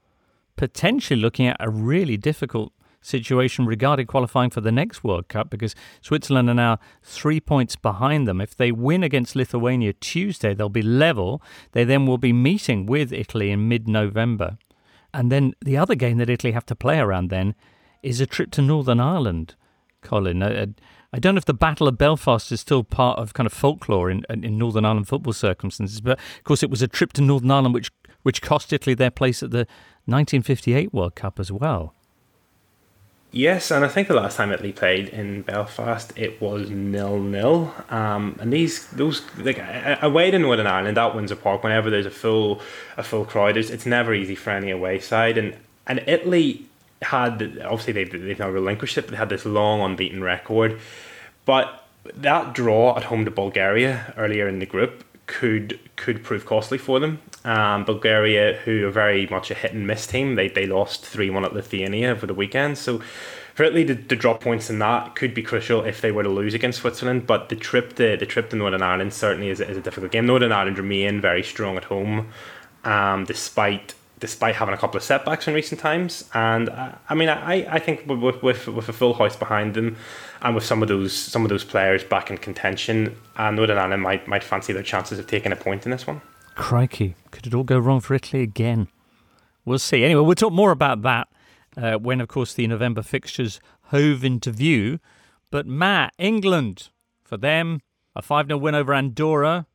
potentially looking at a really difficult situation regarding qualifying for the next World Cup, because Switzerland are now three points behind them. If they win against Lithuania Tuesday, they'll be level. They then will be meeting with Italy in mid-November. And then the other game that Italy have to play around then is a trip to Northern Ireland, Colin. I, I don't know if the Battle of Belfast is still part of kind of folklore in, in Northern Ireland football circumstances, but of course it was a trip to Northern Ireland which, which cost Italy their place at the nineteen fifty-eight World Cup as well. Yes, and I think the last time Italy played in Belfast, it was nil nil. Um, and these, those, like away to Northern Ireland, at Windsor Park, whenever there's a full, a full crowd, it's, it's never easy for any away side. And and Italy had, obviously they've they've now relinquished it, but they had this long unbeaten record. But that draw at home to Bulgaria earlier in the group could could prove costly for them. Um, Bulgaria, who are very much a hit and miss team, they they lost three one at Lithuania over the weekend. So for Italy to, to drop points in that could be crucial if they were to lose against Switzerland. But the trip to the trip to Northern Ireland certainly is, is a difficult game. Northern Ireland remain very strong at home, um, despite despite having a couple of setbacks in recent times. And uh, I mean, I, I think with, with with a full house behind them, and with some of those some of those players back in contention, uh, Northern Ireland might might fancy their chances of taking a point in this one. Crikey, could it all go wrong for Italy again? We'll see. Anyway, we'll talk more about that uh, when, of course, the November fixtures hove into view. But Matt, England, for them, a five nil win over Andorra.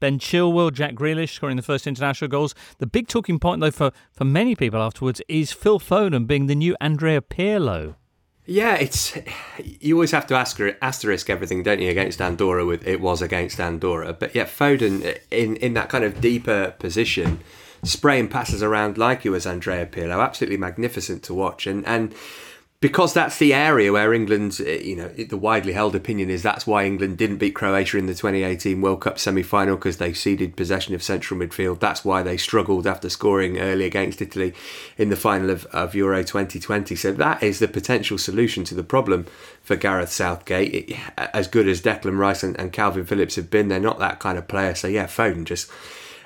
Ben Chilwell, Jack Grealish scoring the first international goals. The big talking point, though, for, for many people afterwards is Phil Foden being the new Andrea Pirlo. Yeah, it's you always have to aster- asterisk everything, don't you, against Andorra with it was against Andorra. But yeah, Foden in, in that kind of deeper position, spraying passes around like he was Andrea Pirlo. Absolutely magnificent to watch. And and because that's the area where England's, you know, the widely held opinion is that's why England didn't beat Croatia in the twenty eighteen World Cup semi-final, because they ceded possession of central midfield. That's why they struggled after scoring early against Italy in the final of, of Euro twenty twenty. So that is the potential solution to the problem for Gareth Southgate. It, as good as Declan Rice and, and Calvin Phillips have been, they're not that kind of player. So yeah, Foden just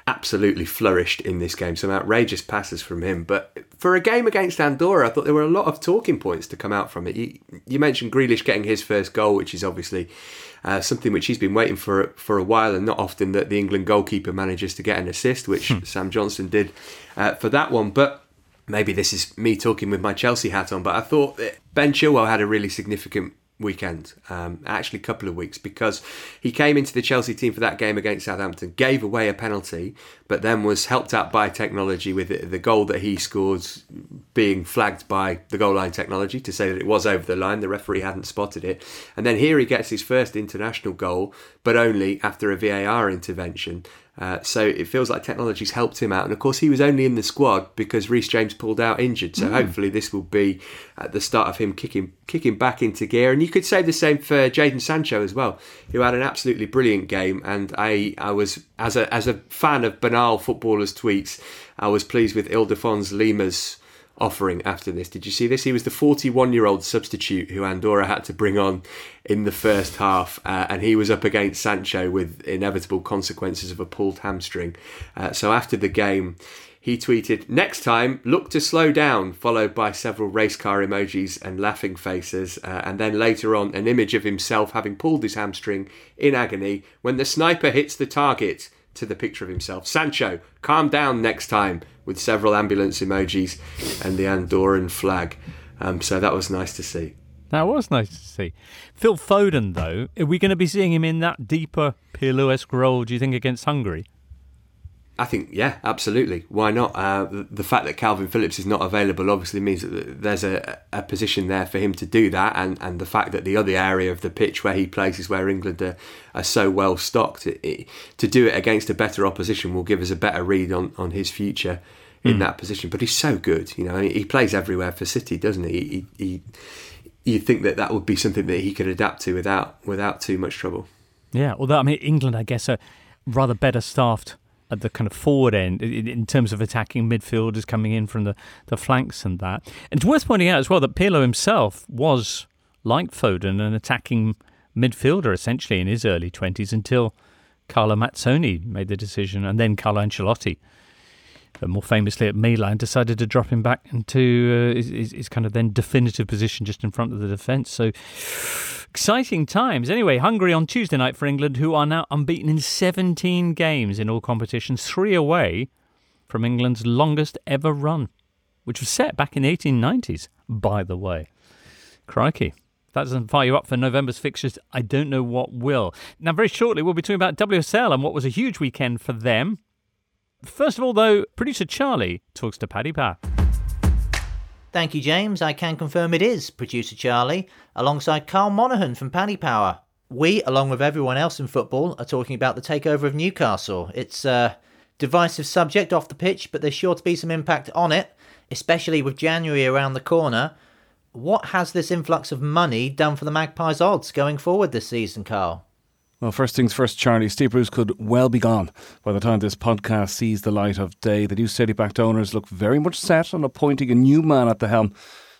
absolutely flourished in this game. Some outrageous passes from him. But for a game against Andorra, I thought there were a lot of talking points to come out from it. You, you mentioned Grealish getting his first goal, which is obviously uh, something which he's been waiting for for a while, and not often that the England goalkeeper manages to get an assist, which hmm. Sam Johnson did uh, for that one. But maybe this is me talking with my Chelsea hat on, but I thought that Ben Chilwell had a really significant weekend, um, actually a couple of weeks, because he came into the Chelsea team for that game against Southampton, gave away a penalty, but then was helped out by technology with the goal that he scored being flagged by the goal line technology to say that it was over the line. The referee hadn't spotted it. And then here he gets his first international goal, but only after a V A R intervention. Uh, so it feels like technology's helped him out. And of course, he was only in the squad because Reece James pulled out injured. So mm. hopefully this will be at the start of him kicking kicking back into gear. And you could say the same for Jaden Sancho as well, who had an absolutely brilliant game. And I, I was, as a as a fan of banal footballers' tweets, I was pleased with Ildefonso Lima's offering after this. Did you see this? He was the forty-one-year-old substitute who Andorra had to bring on in the first half, uh, and he was up against Sancho with inevitable consequences of a pulled hamstring. Uh, so after the game, he tweeted, "Next time, look to slow down," followed by several race car emojis and laughing faces, uh, and then later on, an image of himself having pulled his hamstring in agony when the sniper hits the target, to the picture of himself. "Sancho, calm down next time," with several ambulance emojis and the Andorran flag. Um, so that was nice to see. That was nice to see. Phil Foden, though, are we going to be seeing him in that deeper Pirlo-esque role, do you think, against Hungary? I think, yeah, absolutely. Why not? Uh, the, the fact that Calvin Phillips is not available obviously means that there's a, a position there for him to do that, and, and the fact that the other area of the pitch where he plays is where England are, are so well stocked. It, it, to do it against a better opposition will give us a better read on, on his future in mm. that position. But he's so good, you know. I mean, he plays everywhere for City, doesn't he? He, he, you'd think that that would be something that he could adapt to without without too much trouble. Yeah, although I mean, England, I guess, are rather better staffed at the kind of forward end in terms of attacking midfielders coming in from the, the flanks and that. And it's worth pointing out as well that Pirlo himself was, like Foden, an attacking midfielder essentially in his early twenties until Carlo Mazzoni made the decision, and then Carlo Ancelotti, more famously at Milan, decided to drop him back into uh, his, his kind of then definitive position just in front of the defence. So exciting times. Anyway, Hungary on Tuesday night for England, who are now unbeaten in seventeen games in all competitions, three away from England's longest ever run, which was set back in the eighteen nineties, by the way. Crikey. That doesn't fire you up for November's fixtures, I don't know what will. Now, very shortly, we'll be talking about W S L and what was a huge weekend for them. First of all, though, producer Charlie talks to Paddy Power. Thank you, James. I can confirm it is producer Charlie, alongside Carl Monaghan from Paddy Power. We, along with everyone else in football, are talking about the takeover of Newcastle. It's a divisive subject off the pitch, but there's sure to be some impact on it, especially with January around the corner. What has this influx of money done for the Magpies' odds going forward this season, Carl? Well, first things first, Charlie, Steve Bruce could well be gone by the time this podcast sees the light of day. The new City-backed owners look very much set on appointing a new man at the helm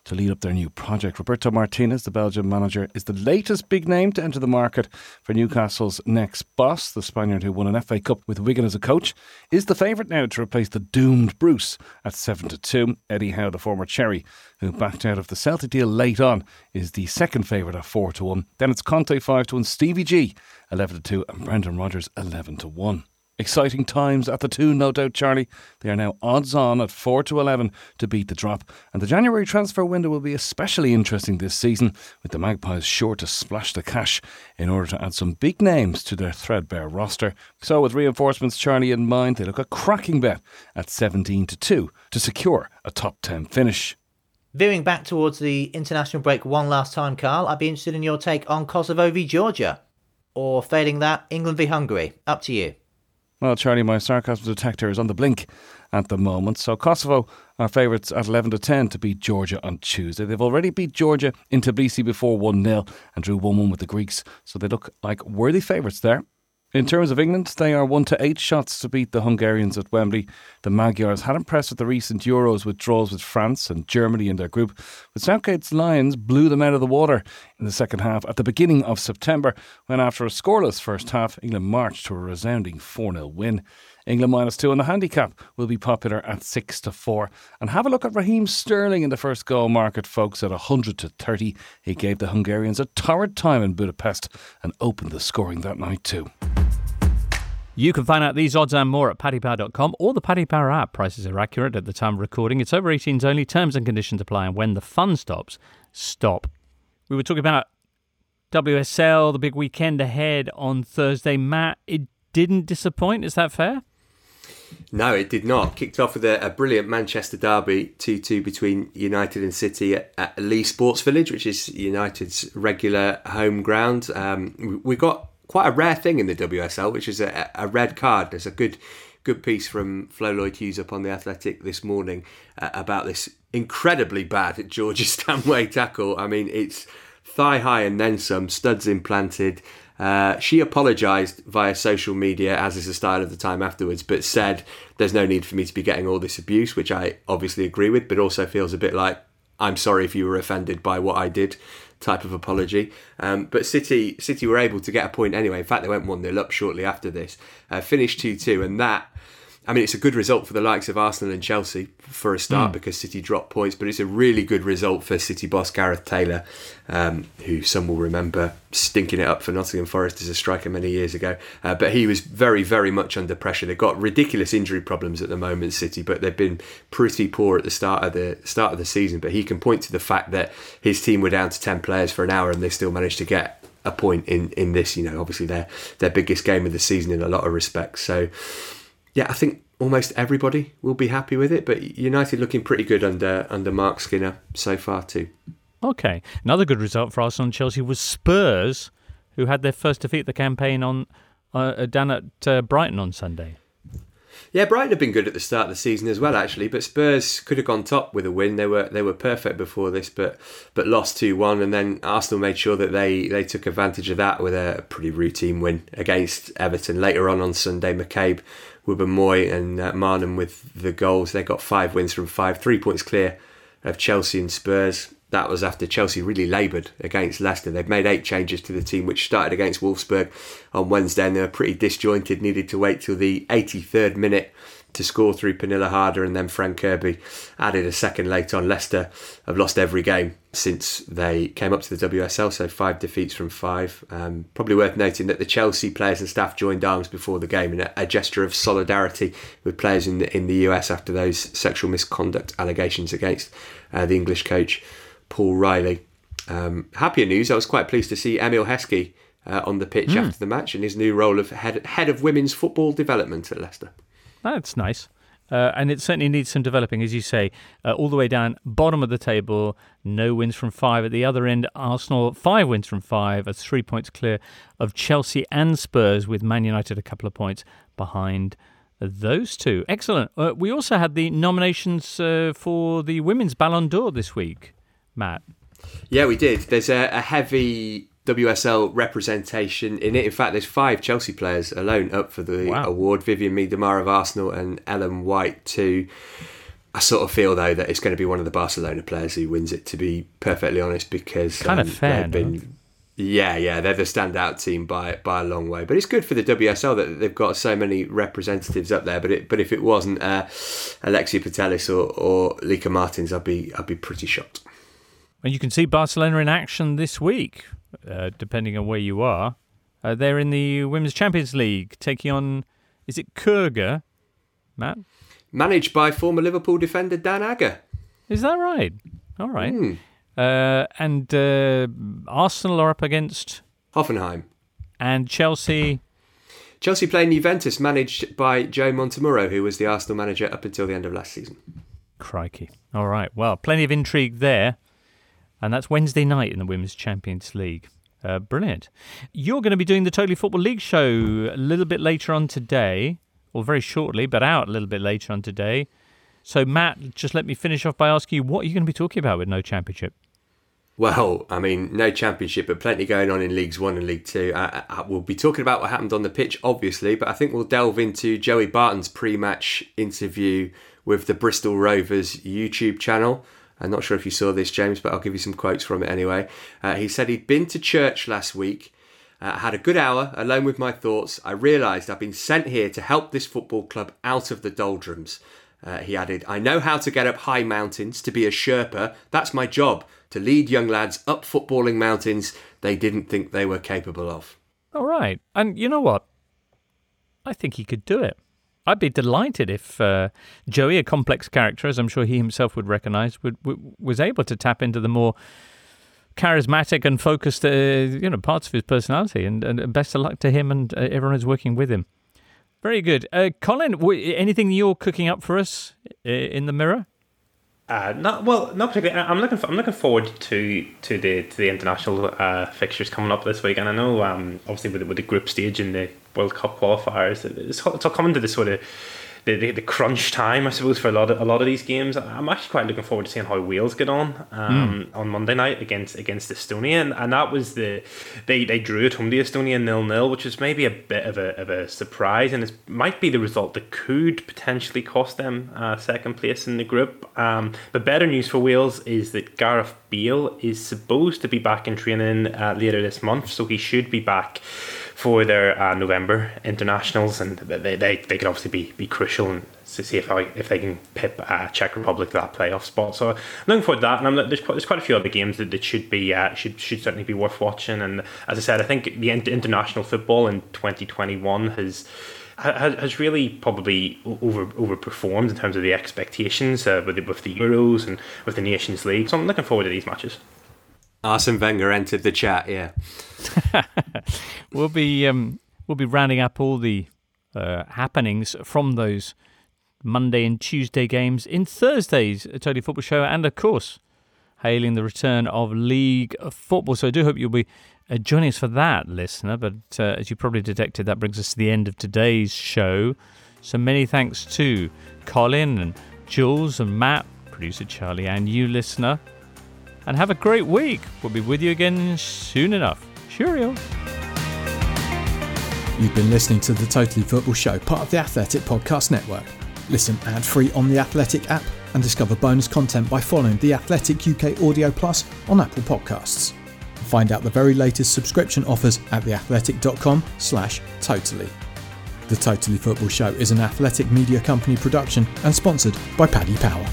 to lead up their new project. Roberto Martinez, the Belgian manager, is the latest big name to enter the market for Newcastle's next boss. The Spaniard, who won an F A Cup with Wigan as a coach, is the favourite now to replace the doomed Bruce at seven to two. Eddie Howe, the former Cherry, who backed out of the Celtic deal late on, is the second favourite at four to one. Then it's Conte five to one, Stevie G eleven to two and Brendan Rodgers eleven to one. Exciting times at the two, no doubt, Charlie. They are now odds on at four to eleven to beat the drop. And the January transfer window will be especially interesting this season, with the Magpies sure to splash the cash in order to add some big names to their threadbare roster. So with reinforcements, Charlie, in mind, they look a cracking bet at seventeen to two to secure a top ten finish. Veering back towards the international break one last time, Carl, I'd be interested in your take on Kosovo v Georgia. Or failing that, England v Hungary. Up to you. Well, Charlie, my sarcasm detector is on the blink at the moment. So Kosovo are favourites at eleven to ten to beat Georgia on Tuesday. They've already beat Georgia in Tbilisi before one nil and drew one one with the Greeks. So they look like worthy favourites there. In terms of England, they are one to eight shots to beat the Hungarians at Wembley. The Magyars had impressed at the recent Euros with draws with France and Germany in their group, but Southgate's Lions blew them out of the water in the second half at the beginning of September, when after a scoreless first half, England marched to a resounding four nil win. England minus two on the handicap will be popular at six to four. And have a look at Raheem Sterling in the first goal market, folks, at one hundred to thirty. He gave the Hungarians a torrid time in Budapest and opened the scoring that night too. You can find out these odds and more at paddy power dot com or the Paddy Power app. Prices are accurate at the time of recording. It's over eighteens only. Terms and conditions apply. And when the fun stops, stop. We were talking about W S L, the big weekend ahead on Thursday. Matt, it didn't disappoint. Is that fair? No, it did not. Kicked off with a, a brilliant Manchester derby, two two between United and City at, at Lee Sports Village, which is United's regular home ground. Um, we, we got quite a rare thing in the W S L, which is a, a red card. There's a good good piece from Flo Lloyd-Hughes up on The Athletic this morning uh, about this incredibly bad Georgie Stanway tackle. I mean, it's thigh high and then some, studs implanted. Uh, she apologised via social media, as is the style of the time afterwards, but said there's no need for me to be getting all this abuse, which I obviously agree with, but also feels a bit like, I'm sorry if you were offended by what I did type of apology. Um, but City City were able to get a point anyway. In fact, they went one nil up shortly after this, uh, finished two two, and that, I mean, it's a good result for the likes of Arsenal and Chelsea for a start, mm. because City dropped points, but it's a really good result for City boss Gareth Taylor, um, who some will remember stinking it up for Nottingham Forest as a striker many years ago. Uh, but he was very, very much under pressure. They've got ridiculous injury problems at the moment, City, but they've been pretty poor at the start of the start of the season. But he can point to the fact that his team were down to ten players for an hour and they still managed to get a point in, in this, you know, obviously their, their biggest game of the season in a lot of respects. So, yeah, I think almost everybody will be happy with it, but United looking pretty good under under Mark Skinner so far too. Okay, another good result for Arsenal and Chelsea was Spurs, who had their first defeat of the campaign on uh, down at uh, Brighton on Sunday. Yeah, Brighton have been good at the start of the season as well, actually. But Spurs could have gone top with a win. They were they were perfect before this, but but lost two one, and then Arsenal made sure that they, they took advantage of that with a pretty routine win against Everton. Later on on Sunday, McCabe, Wibber-Moy and uh, Marnham with the goals. They got five wins from five, three points clear of Chelsea and Spurs. That was after Chelsea really laboured against Leicester. They've made eight changes to the team, which started against Wolfsburg on Wednesday, and they were pretty disjointed, needed to wait till the eighty-third minute to score through Pernilla Harder, and then Frank Kirby added a second late on. Leicester have lost every game since they came up to the W S L, so five defeats from five. Um, probably worth noting that the Chelsea players and staff joined arms before the game in a, a gesture of solidarity with players in the, in the U S after those sexual misconduct allegations against uh, the English coach Paul Riley. Um, happier news, I was quite pleased to see Emil Heskey uh, on the pitch mm. after the match in his new role of head, head of women's football development at Leicester. That's nice. Uh, and it certainly needs some developing, as you say, uh, all the way down bottom of the table, no wins from five. At the other end, Arsenal, five wins from five, are three points clear of Chelsea and Spurs, with Man United a couple of points behind those two. Excellent. Uh, we also had the nominations uh, for the Women's Ballon d'Or this week, Matt. Yeah, we did. There's a, a heavy W S L representation in it. In fact, there's five Chelsea players alone up for the wow. award. Vivian Miedemar of Arsenal and Ellen White too. I sort of feel, though, that it's going to be one of the Barcelona players who wins it, to be perfectly honest, because kind um, of fair, they've been... No? Yeah, yeah, they're the standout team by by a long way. But it's good for the W S L that they've got so many representatives up there. But it, but if it wasn't uh, Alexia Putellas or, or Lika Martins, I'd be I'd be pretty shocked. And you can see Barcelona in action this week, uh, depending on where you are. Uh, they're in the Women's Champions League, taking on, is it Kurga, Matt? Managed by former Liverpool defender Dan Agger. Is that right? All right. Mm. Uh, and uh, Arsenal are up against? Hoffenheim. And Chelsea? Chelsea playing Juventus, managed by Joe Montemurro, who was the Arsenal manager up until the end of last season. Crikey. All right. Well, plenty of intrigue there. And that's Wednesday night in the Women's Champions League. Uh, brilliant. You're going to be doing the Totally Football League show a little bit later on today, or very shortly, but out a little bit later on today. So, Matt, just let me finish off by asking you, what are you going to be talking about with No Championship? Well, I mean, no championship, but plenty going on in Leagues One and League Two. I, I, we'll be talking about what happened on the pitch, obviously, but I think we'll delve into Joey Barton's pre-match interview with the Bristol Rovers YouTube channel. I'm not sure if you saw this, James, but I'll give you some quotes from it anyway. Uh, he said he'd been to church last week. I uh, had a good hour alone with my thoughts. I realised I've been sent here to help this football club out of the doldrums. Uh, he added, I know how to get up high mountains, to be a Sherpa. That's my job, to lead young lads up footballing mountains they didn't think they were capable of. All right. And you know what? I think he could do it. I'd be delighted if uh, Joey, a complex character, as I'm sure he himself would recognise, would, w- was able to tap into the more charismatic and focused, uh, you know, parts of his personality. And, and best of luck to him and uh, everyone who's working with him. Very good, uh, Colin. W- anything you're cooking up for us in the mirror? Uh, not well, not particularly. I'm looking. For, I'm looking forward to to the to the international uh, fixtures coming up this week, and I know um, obviously with, with the group stage and the World Cup qualifiers, it's all, it's all coming to the sort of the, the the crunch time, I suppose, for a lot of a lot of these games. I'm actually quite looking forward to seeing how Wales get on um, mm. on Monday night against against Estonia, and, and that was the they, they drew at home to Estonia nil nil, which is maybe a bit of a of a surprise, and it might be the result that could potentially cost them uh, second place in the group. Um, but better news for Wales is that Gareth Bale is supposed to be back in training uh, later this month, so he should be back for their uh, November internationals, and they they, they could obviously be, be crucial and to see if I, if they can pip uh, Czech Republic to that playoff spot. So I'm looking forward to that, and I'm, there's quite there's quite a few other games that, that should be uh, should should certainly be worth watching. And as I said, I think the international football in twenty twenty-one has. has really probably over overperformed in terms of the expectations uh, with, the, with the Euros and with the Nations League. So I'm looking forward to these matches. Arsene Wenger entered the chat, yeah. we'll be um, we'll be rounding up all the uh, happenings from those Monday and Tuesday games in Thursday's Totally Football Show, and of course hailing the return of league football. So I do hope you'll be uh, joining us for that, listener, but uh, as you probably detected, that brings us to the end of today's show. So many thanks to Colin and Jules and Matt, producer Charlie, and you, listener, and have a great week. We'll be with you again soon enough. Cheerio. You've been listening to the Totally Football Show, part of the Athletic Podcast Network. Listen ad-free on the Athletic app and discover bonus content by following the Athletic U K Audio Plus on Apple Podcasts. Find out the very latest subscription offers at theathletic.com slash totally. The Totally Football Show is an Athletic Media Company production and sponsored by Paddy Power.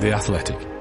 The Athletic.